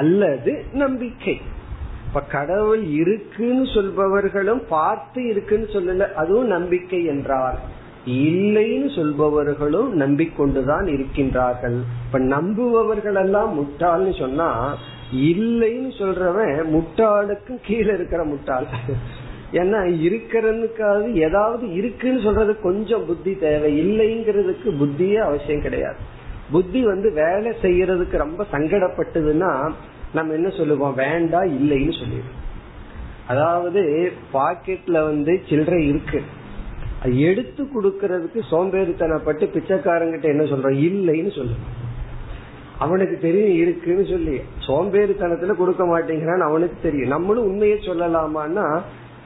அல்லது நம்பிக்கை. இப்ப கடவுள் இருக்குன்னு சொல்பவர்களும் பார்த்து இருக்குன்னு சொல்லல, அதுவும் நம்பிக்கை என்றால் இல்லைன்னு சொல்பவர்களும் நம்பிக்கொண்டுதான் இருக்கின்றார்கள். இப்ப நம்புபவர்கள் எல்லாம் முட்டாள்னு சொன்னா இல்லைன்னு சொல்றவன் முட்டாளுக்கு கீழே இருக்கிற முட்டாள். ஏன்னா இருக்கிறதுக்காவது ஏதாவது இருக்குன்னு சொல்றது கொஞ்சம் புத்தி தேவை, இல்லைங்கிறதுக்கு புத்தியே அவசியம் கிடையாது. புத்தி வேலை செய்யறதுக்கு ரொம்ப சங்கடப்பட்டதுன்னா நம்ம என்ன சொல்லுவோம், வேண்டாம் இல்லைன்னு சொல்லிடுவோம். அதாவது பாக்கெட்ல சில்லறை இருக்கு, எடுத்து கொடுக்கறதுக்கு சோம்பேறித்தனப்பட்டு பிச்சைக்காரங்கிட்ட என்ன சொல்றோம், இல்லைன்னு சொல்லுவோம். அவனுக்கு தெரியும் இருக்குன்னு சொல்லி, சோம்பேறித்தனத்துல கொடுக்க மாட்டேங்கிறான்னு அவனுக்கு தெரியும். நம்மளும் உண்மையை சொல்லலாமான்னா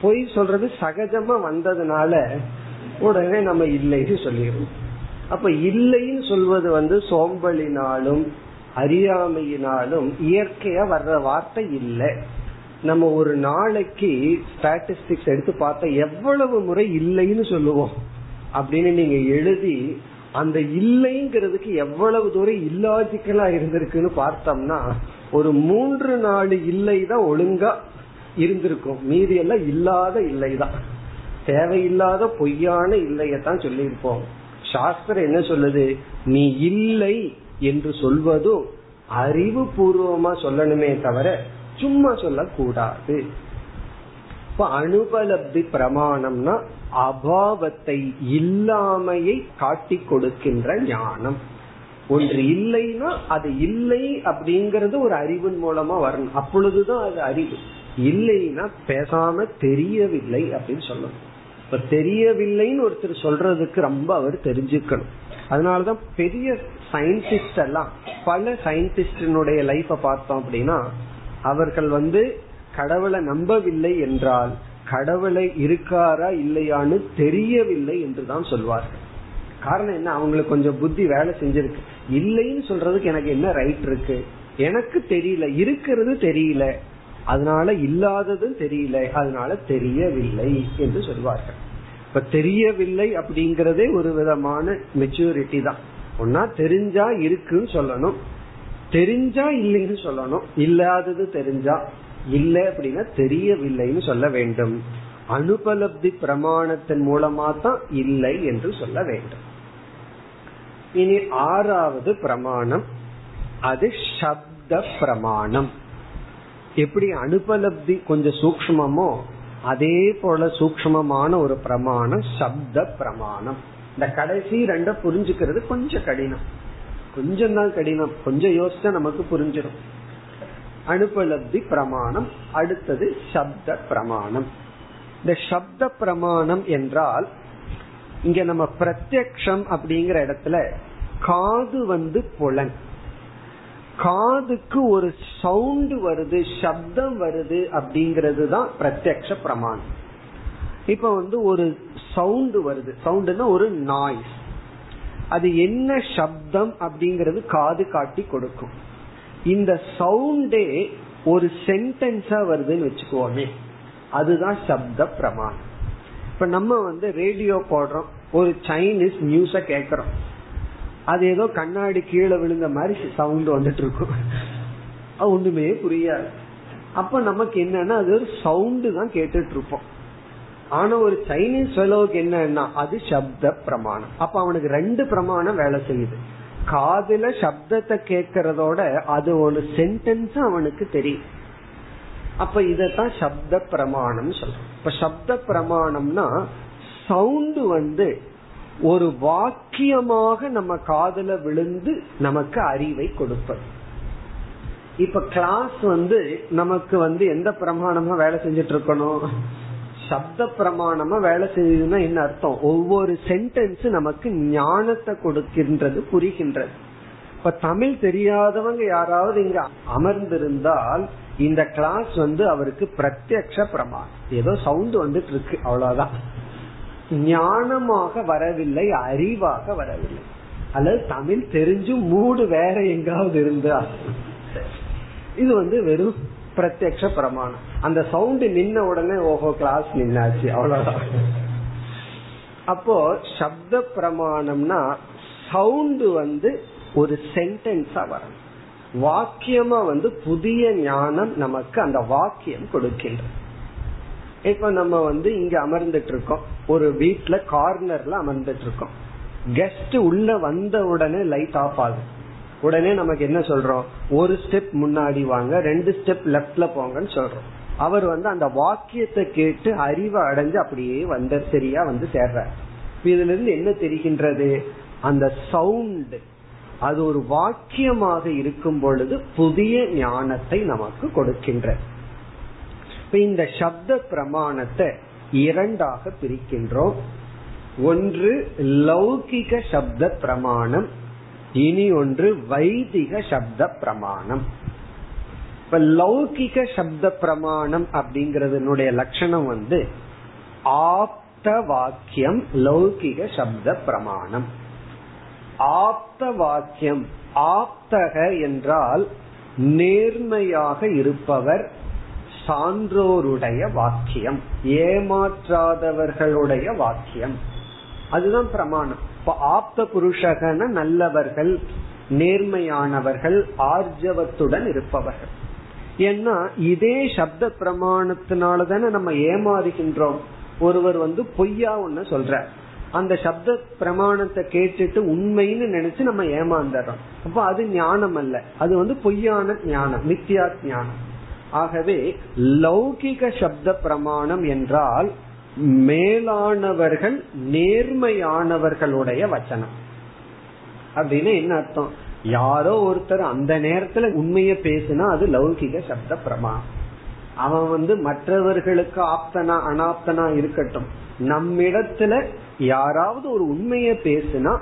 பொய் சொல்றது சகஜமா வந்ததுனால உடனே நம்ம இல்லைன்னு சொல்லிடுவோம். அப்ப இல்லைன்னு சொல்வது சோம்பலினாலும் அறியாமையினாலும் இயற்கையா வர்ற வார்த்தை இல்லை. நம்ம ஒரு நாளைக்கு ஸ்டாட்டிஸ்டிக்ஸ் எடுத்து பார்த்தா எவ்வளவு முறை இல்லைன்னு சொல்லுவோம். அப்படின்னு நீங்க எழுதி அந்த இல்லைங்கிறதுக்கு எவ்வளவு தூரம் இல்லாஜிக்கலா இருந்திருக்குன்னு பார்த்தோம்னா ஒரு 3-4 இல்லைதான் ஒழுங்கா இருந்திருக்கும், மீதி எல்லாம் இல்லாத இல்லைதான், தேவையில்லாத பொய்யான இல்லையத்தான் சொல்லியிருப்போம். சாஸ்திரம் என்ன சொல்லுது, நீ இல்லை என்று சொல்வதும் அறிவு பூர்வமா சொல்லணுமே தவிர சும்மா சொல்ல கூடாது. இப்ப அனுபலப்தி பிரமாணம்னா அபாவத்தை இல்லாமையை காட்டி கொடுக்கின்ற ஞானம். ஒன்று இல்லைன்னா அது இல்லை அப்படிங்கறது ஒரு அறிவின் மூலமா வரணும், அப்பொழுதுதான் அது அறிவு. இல்லைன்னா பேசாம தெரியவில்லை அப்படின்னு சொல்லணும். இப்ப தெரியவில்லைன்னு ஒருத்தர் சொல்றதுக்கு ரொம்ப அவர் தெரிஞ்சுக்கணும். அதனாலதான் பெரிய சயின்டிஸ்ட் எல்லாம், பல சயின்டிஸ்டினுடைய லைஃப பார்த்தோம் அப்படின்னா, அவர்கள் கடவுளை நம்பவில்லை என்றால் கடவுளை இருக்காரா இல்லையான்னு தெரியவில்லை என்றுதான் சொல்வார்கள். காரணம் என்ன, அவங்களுக்கு கொஞ்சம் புத்தி வேலை செஞ்சிருக்கு. இல்லைன்னு சொல்றதுக்கு எனக்கு என்ன ரைட் இருக்கு, எனக்கு தெரியல, இருக்கிறது தெரியல, அதனால இல்லாததும் தெரியல, அதனால தெரியவில்லை என்று சொல்வார்கள். இப்ப தெரியவில்லை அப்படிங்கறதே ஒரு விதமான மெச்சூரிட்டி தான். ஒன்னா தெரிஞ்சா இருக்குன்னு சொல்லணும், தெரிஞ்சா இல்லைன்னு சொல்லணும், இல்லாதது தெரிஞ்சா இல்லை அப்படின்னா தெரியவில்லைன்னு சொல்ல வேண்டும். அனுபலப்தி பிரமாணத்தின் மூலமா தான் இல்லை என்று சொல்ல வேண்டும். இனி 6வது பிரமாணம், அது சப்த பிரமாணம். எப்படி அனுபலப்தி கொஞ்சம் சூக்ஷ்மமோ அதே போல சூக்ஷ்மமான ஒரு பிரமாணம் சப்த பிரமாணம். இந்த கடைசி ரெண்ட புரிஞ்சுக்கிறது கொஞ்சம் கடினம், கொஞ்சம் தான் கடினம், கொஞ்சம் யோசிச்சா நமக்கு புரிஞ்சிடும். அனுபலப்தி பிரமாணம், அடுத்தது சப்த பிரமாணம். இந்த சப்த பிரமாணம் என்றால் இங்க நம்ம பிரத்யக்ஷம் அப்படிங்கிற இடத்துல காது புலன், காதுக்கு ஒரு சவுண்ட் வருது, சப்தம் வருது அப்படிங்கிறது தான் பிரத்யக்ஷ பிரமாணம். இப்ப ஒரு சவுண்ட் வருது, சவுண்ட்னா ஒரு நாய்ஸ், அது என்ன சப்தம் அப்படிங்கிறது காது காட்டி கொடுக்கும். இந்த சவுண்டே ஒரு சென்டென்ஸா வருதுன்னு வச்சுக்கோமே, அதுதான் சப்த பிரமாணம். இப்ப நம்ம ரேடியோ போடுறோம், ஒரு சைனீஸ் நியூஸ கேக்குறோம், அது ஏதோ கண்ணாடி கீழே விழுந்த மாதிரி சவுண்ட் வந்துட்டு இருக்கும், ஒண்ணுமே புரியாது. அப்ப நமக்கு என்னன்னா அது ஒரு சவுண்டு தான் கேட்டுட்டு இருப்போம். ஆனா ஒரு சைனீஸ் ஃபெலோவுக்கு என்னன்னா அது சப்த பிரமாணம். அப்ப அவனுக்கு 2 பிரமாணம் வேலை செய்யுது. காதுல சப்தத்தை கேட்கறதோட அது ஒரு சென்டென்ஸ் அவனுக்கு தெரியும். அப்ப இதத்தான் சப்த பிரமாணம் சொல்றோம். இப்ப சப்த பிரமாணம்னா சவுண்டு ஒரு வாக்கியமாக நம்ம காதுல விழுந்து நமக்கு அறிவை கொடுப்பது. இப்ப கிளாஸ் நமக்கு எந்த பிரமாணமா வேலை செஞ்சிட்டு இருக்கணும், சப்த பிரமாணமா வேலை செஞ்சதுன்னா என்ன அர்த்தம், ஒவ்வொரு சென்டென்ஸ் நமக்கு ஞானத்தை கொடுக்கின்றது, புரிகின்றது. இப்ப தமிழ் தெரியாதவங்க யாராவது இங்க அமர்ந்திருந்தால் இந்த கிளாஸ் அவருக்கு பிரத்யக்ஷ பிரமாணம், ஏதோ சவுண்ட் வந்துட்டு இருக்கு, அவ்வளவுதான், ஞானமாக வரவில்லை, அறிவாக வரவில்லை. அல்லது தமிழ் தெரிஞ்சு மூடு வேற எங்காவது இருந்தா இது வெறும் பிரத்யக்ஷ பிரமாணம். அந்த சவுண்ட் நின்ன உடனே ஓஹோ கிளாஸ் நின்னாச்சு, அவ்வளவுதான். அப்போ சப்த பிரமாணம்னா சவுண்ட் ஒரு சென்டென்ஸா வரும், வாக்கியமா புதிய ஞானம் நமக்கு அந்த வாக்கியம் கொடுக்கின்றது. இப்ப நம்ம இங்க அமர்ந்துட்டு இருக்கோம், ஒரு வீட்டுல கார்னர்ல அமர்ந்துட்டு இருக்கோம். கெஸ்ட் உள்ள வந்த உடனே லைட் ஆஃப் ஆகுது, உடனே நமக்கு என்ன சொல்றோம், ஒரு ஸ்டெப் முன்னாடி வாங்க, 2 ஸ்டெப் லெஃப்ட்ல போங்கன்னு சொல்றோம். அவர் அந்த வாக்கியத்தை கேட்டு அறிவை அடைஞ்சு அப்படியே சரியா சேர்றாரு. இதுல இருந்து என்ன தெரிகின்றது, அந்த சவுண்ட் அது ஒரு வாக்கியமாக இருக்கும் பொழுது புதிய ஞானத்தை நமக்கு கொடுக்கின்றது. இந்த சப்த பிரமாணத்தை 2ஆக பிரிக்கின்றோம். ஒன்று லௌகிக சப்த பிரமாணம், இனி ஒன்று வைதிக சப்த பிரமாணம். இப்ப லௌகிக சப்த பிரமாணம் அப்படிங்கறதுனுடைய லட்சணம் ஆப்த வாக்கியம் லௌகிக சப்த பிரமாணம். ஆப்த வாக்கியம். ஆப்தக என்றால் நேர்மையாக இருப்பவர், சான்றோருடைய வாக்கியம், ஏமாற்றாதவர்களுடைய வாக்கியம், அதுதான் பிரமாணம். இப்ப ஆப்த புருஷகன நல்லவர்கள், நேர்மையானவர்கள், ஆர்ஜவத்துடன் இருப்பவர்கள். ஏன்னா இதே சப்த பிரமாணத்தினால தானே நம்ம ஏமாறுகின்றோம். ஒருவர் பொய்யா ஒன்னு சொல்ற, அந்த சப்த பிரமாணத்தை கேட்டுட்டு உண்மைன்னு நினைச்சு நம்ம ஏமாந்துறோம். அப்ப அது ஞானம் அல்ல, அது பொய்யான ஞானம், மித்யா ஞானம். ஆகவே லௌகிக சப்த பிரமாணம் என்றால் மேலானவர்கள், நேர்மையானவர்களுடைய வச்சனம். அப்படின்னு என்ன அர்த்தம்? யாரோ ஒருத்தர் அந்த நேரத்துல உண்மைய பேசுனா அது லௌகிக சப்த பிரமாணம். அவன் மற்றவர்களுக்கு ஆப்தனா அனாப்தனா இருக்கட்டும், நம்மிடத்துல யாராவது ஒரு உண்மைய பேசுனா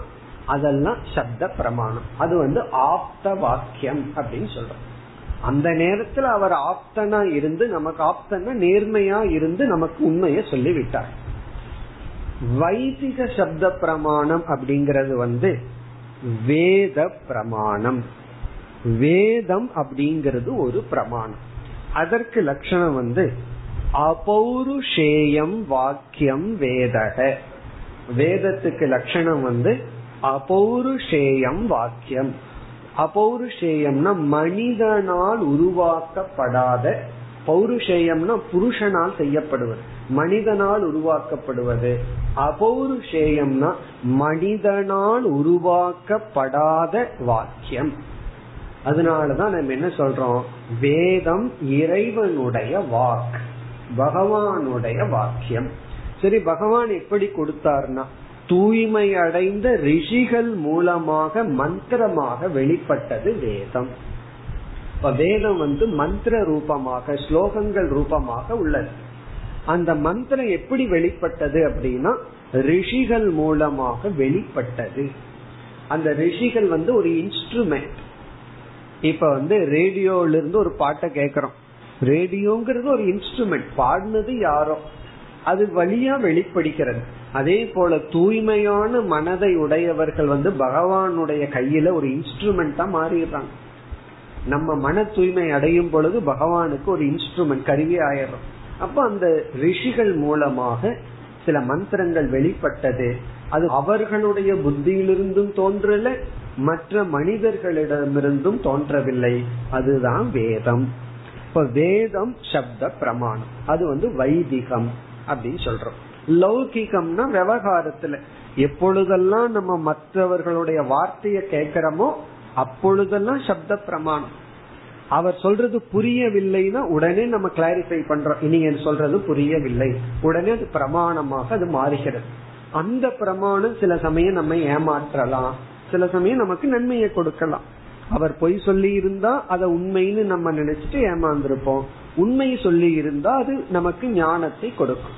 அதெல்லாம் சப்த பிரமாணம். அது ஆப்த வாக்கியம் அப்படின்னு சொல்றோம். அந்த நேரத்துல அவர் ஆப்தனா இருந்து நமக்கு, ஆப்தனா நேர்மையா இருந்து நமக்கு உண்மைய சொல்லி விட்டார். வைதிக சப்த பிரமாணம் அப்படிங்கறது வேத பிரமாணம். வேதம் அப்படிங்கிறது ஒரு பிரமாணம். அதற்கு லட்சணம் அபௌருஷேயம் வாக்கியம் வேதக. வேதத்துக்கு லட்சணம் அபௌருஷேயம் வாக்கியம். அபௌருஷேயம்னா மனிதனால் உருவாக்கப்படாத, பௌருஷேயம்னா புருஷனால் செய்யப்படுவது, மனிதனால் உருவாக்கப்படுவது. அபௌருஷேயம்னா மனிதனால் உருவாக்கப்படாத வாக்கியம். அதனாலதான் நம்ம என்ன சொல்றோம், வேதம் இறைவனுடைய வாக்கு, பகவானுடைய வாக்கியம். சரி, பகவான் எப்படி கொடுத்தார்னா தூய்மை அடைந்த ரிஷிகள் மூலமாக மந்திரமாக வெளிப்பட்டது வேதம். வேதம் மந்திர ரூபமாக, ஸ்லோகங்கள் ரூபமாக உள்ளது. அந்த மந்திரம் எப்படி வெளிப்பட்டது அப்படின்னா ரிஷிகள் மூலமாக வெளிப்பட்டது. அந்த ரிஷிகள் ஒரு இன்ஸ்ட்ருமெண்ட். இப்ப ரேடியோல இருந்து ஒரு பாட்டை கேக்குறோம், ரேடியோங்கிறது ஒரு இன்ஸ்ட்ருமெண்ட், பாடுனது யாரோ, அது வழியா வெளிப்படுகிறது. அதே போல தூய்மையான மனதை உடையவர்கள் பகவானுடைய கையில ஒரு இன்ஸ்ட்ருமெண்டா மாறிடுறாங்க. நம்ம மன தூய்மை அடையும் பொழுது பகவானுக்கு ஒரு இன்ஸ்ட்ருமெண்ட், கருவி ஆயிடும். அப்ப அந்த ரிஷிகள் மூலமாக சில மந்திரங்கள் வெளிப்பட்டது. அது அவர்களுடைய புத்தியிலிருந்தும் தோன்றல, மற்ற மனிதர்களிடமிருந்தும் தோன்றவில்லை. அதுதான் வேதம். இப்ப வேதம் சப்த பிரமாணம், அது வைதிகம் அப்படின்னு சொல்றோம். லௌகிகம்னா விவகாரத்துல எப்பொழுதெல்லாம் நம்ம மற்றவர்களுடைய வார்த்தைய கேட்கிறோமோ அப்பொழுதெல்லாம் சப்த பிரமாணம். அவர் சொல்றது புரியவில்லைன்னா உடனே நம்ம கிளாரிஃபை பண்றோம், இனி என்ன சொல்றது புரியவில்லை, உடனே அது பிரமாணமாக அது மாறுகிறது. அந்த பிரமாணம் சில சமயம் நம்ம ஏமாற்றலாம், சில சமயம் நமக்கு நன்மையை கொடுக்கலாம். அவர் பொய் சொல்லி இருந்தா அதை உண்மைன்னு நம்ம நினைச்சிட்டு ஏமாந்துருப்போம், உண்மை சொல்லி இருந்தா அது நமக்கு ஞானத்தை கொடுக்கும்.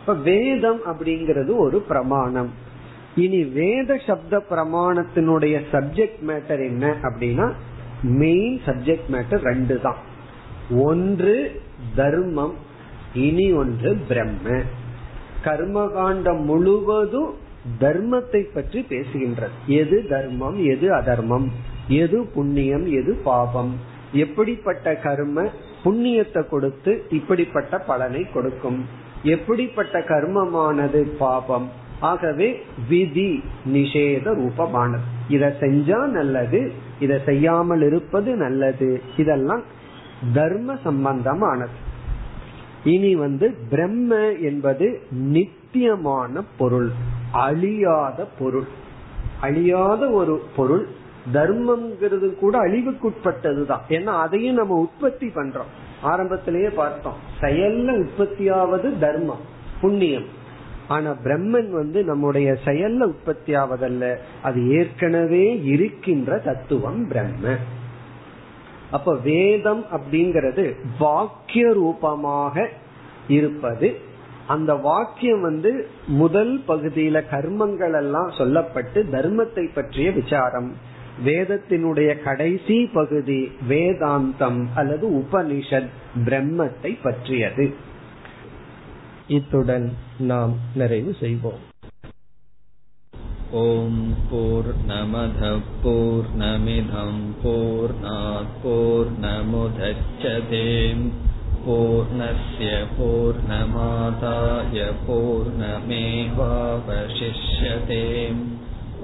இப்ப வேதம் அப்படிங்கிறது ஒரு பிரமாணம். இனி வேத சப்த பிரமாணத்தினுடைய சப்ஜெக்ட் மேட்டர் என்ன அப்படின்னா மெயின் சப்ஜெக்ட் மேட்டர் ரெண்டு தான். ஒன்று தர்மம், இனி ஒன்று பிரம்ம. கர்மகாண்டம் முழுவதும் தர்மத்தை பற்றி பேசுகின்றது. எது தர்மம், எது அதர்மம், எது புண்ணியம், எது பாபம், எப்படிப்பட்ட கர்ம புண்ணியத்தை கொடுத்து இப்படிப்பட்ட பலனை கொடுக்கும், எப்படிப்பட்ட கர்மமானது பாபம். ஆகவே விதி நிஷேத ரூபமானது, இத செஞ்சா நல்லது, இத செய்யாமல் இருப்பது நல்லது, இதெல்லாம் தர்ம சம்பந்தமானது. இனி பிரம்ம என்பது நித்தியமான பொருள், அழியாத பொருள், அழியாத ஒரு பொருள். தர்மம்ங்கிறது கூட அழிவுக்குட்பட்டதுதான். ஏன்னா அதையும் நம்ம உற்பத்தி பண்றோம். ஆரம்பத்திலேயே பார்த்தோம், செயல்ல உற்பத்தியாவது தர்மம் புண்ணியம். ஆனா பிரம்மன் நம்முடைய செயல்ல உற்பத்தியாவதல்ல, அது ஏற்கனவே இருக்கின்ற தத்துவம் பிரம்ம. அப்ப வேதம் அப்படிங்கிறது வாக்கிய ரூபமாக இருப்பது. அந்த வாக்கியம் முதல் பகுதியில கர்மங்கள் எல்லாம் சொல்லப்பட்டு தர்மத்தை பற்றிய விசாரம். வேதத்தினுடைய கடைசி பகுதி வேதாந்தம் அல்லது உபனிஷத், பிரம்மத்தை பற்றியது. இத்துடன் நாம் நிறைவு செய்வோம். ஓம் பூர்ணமதః பூர்ணமிதம் பூர்ணாத் பூர்ணமுதச்யதே பூர்ணஸ்ய பூர்ணமாதாய பூர்ணமேவாவசிஷ்யதே.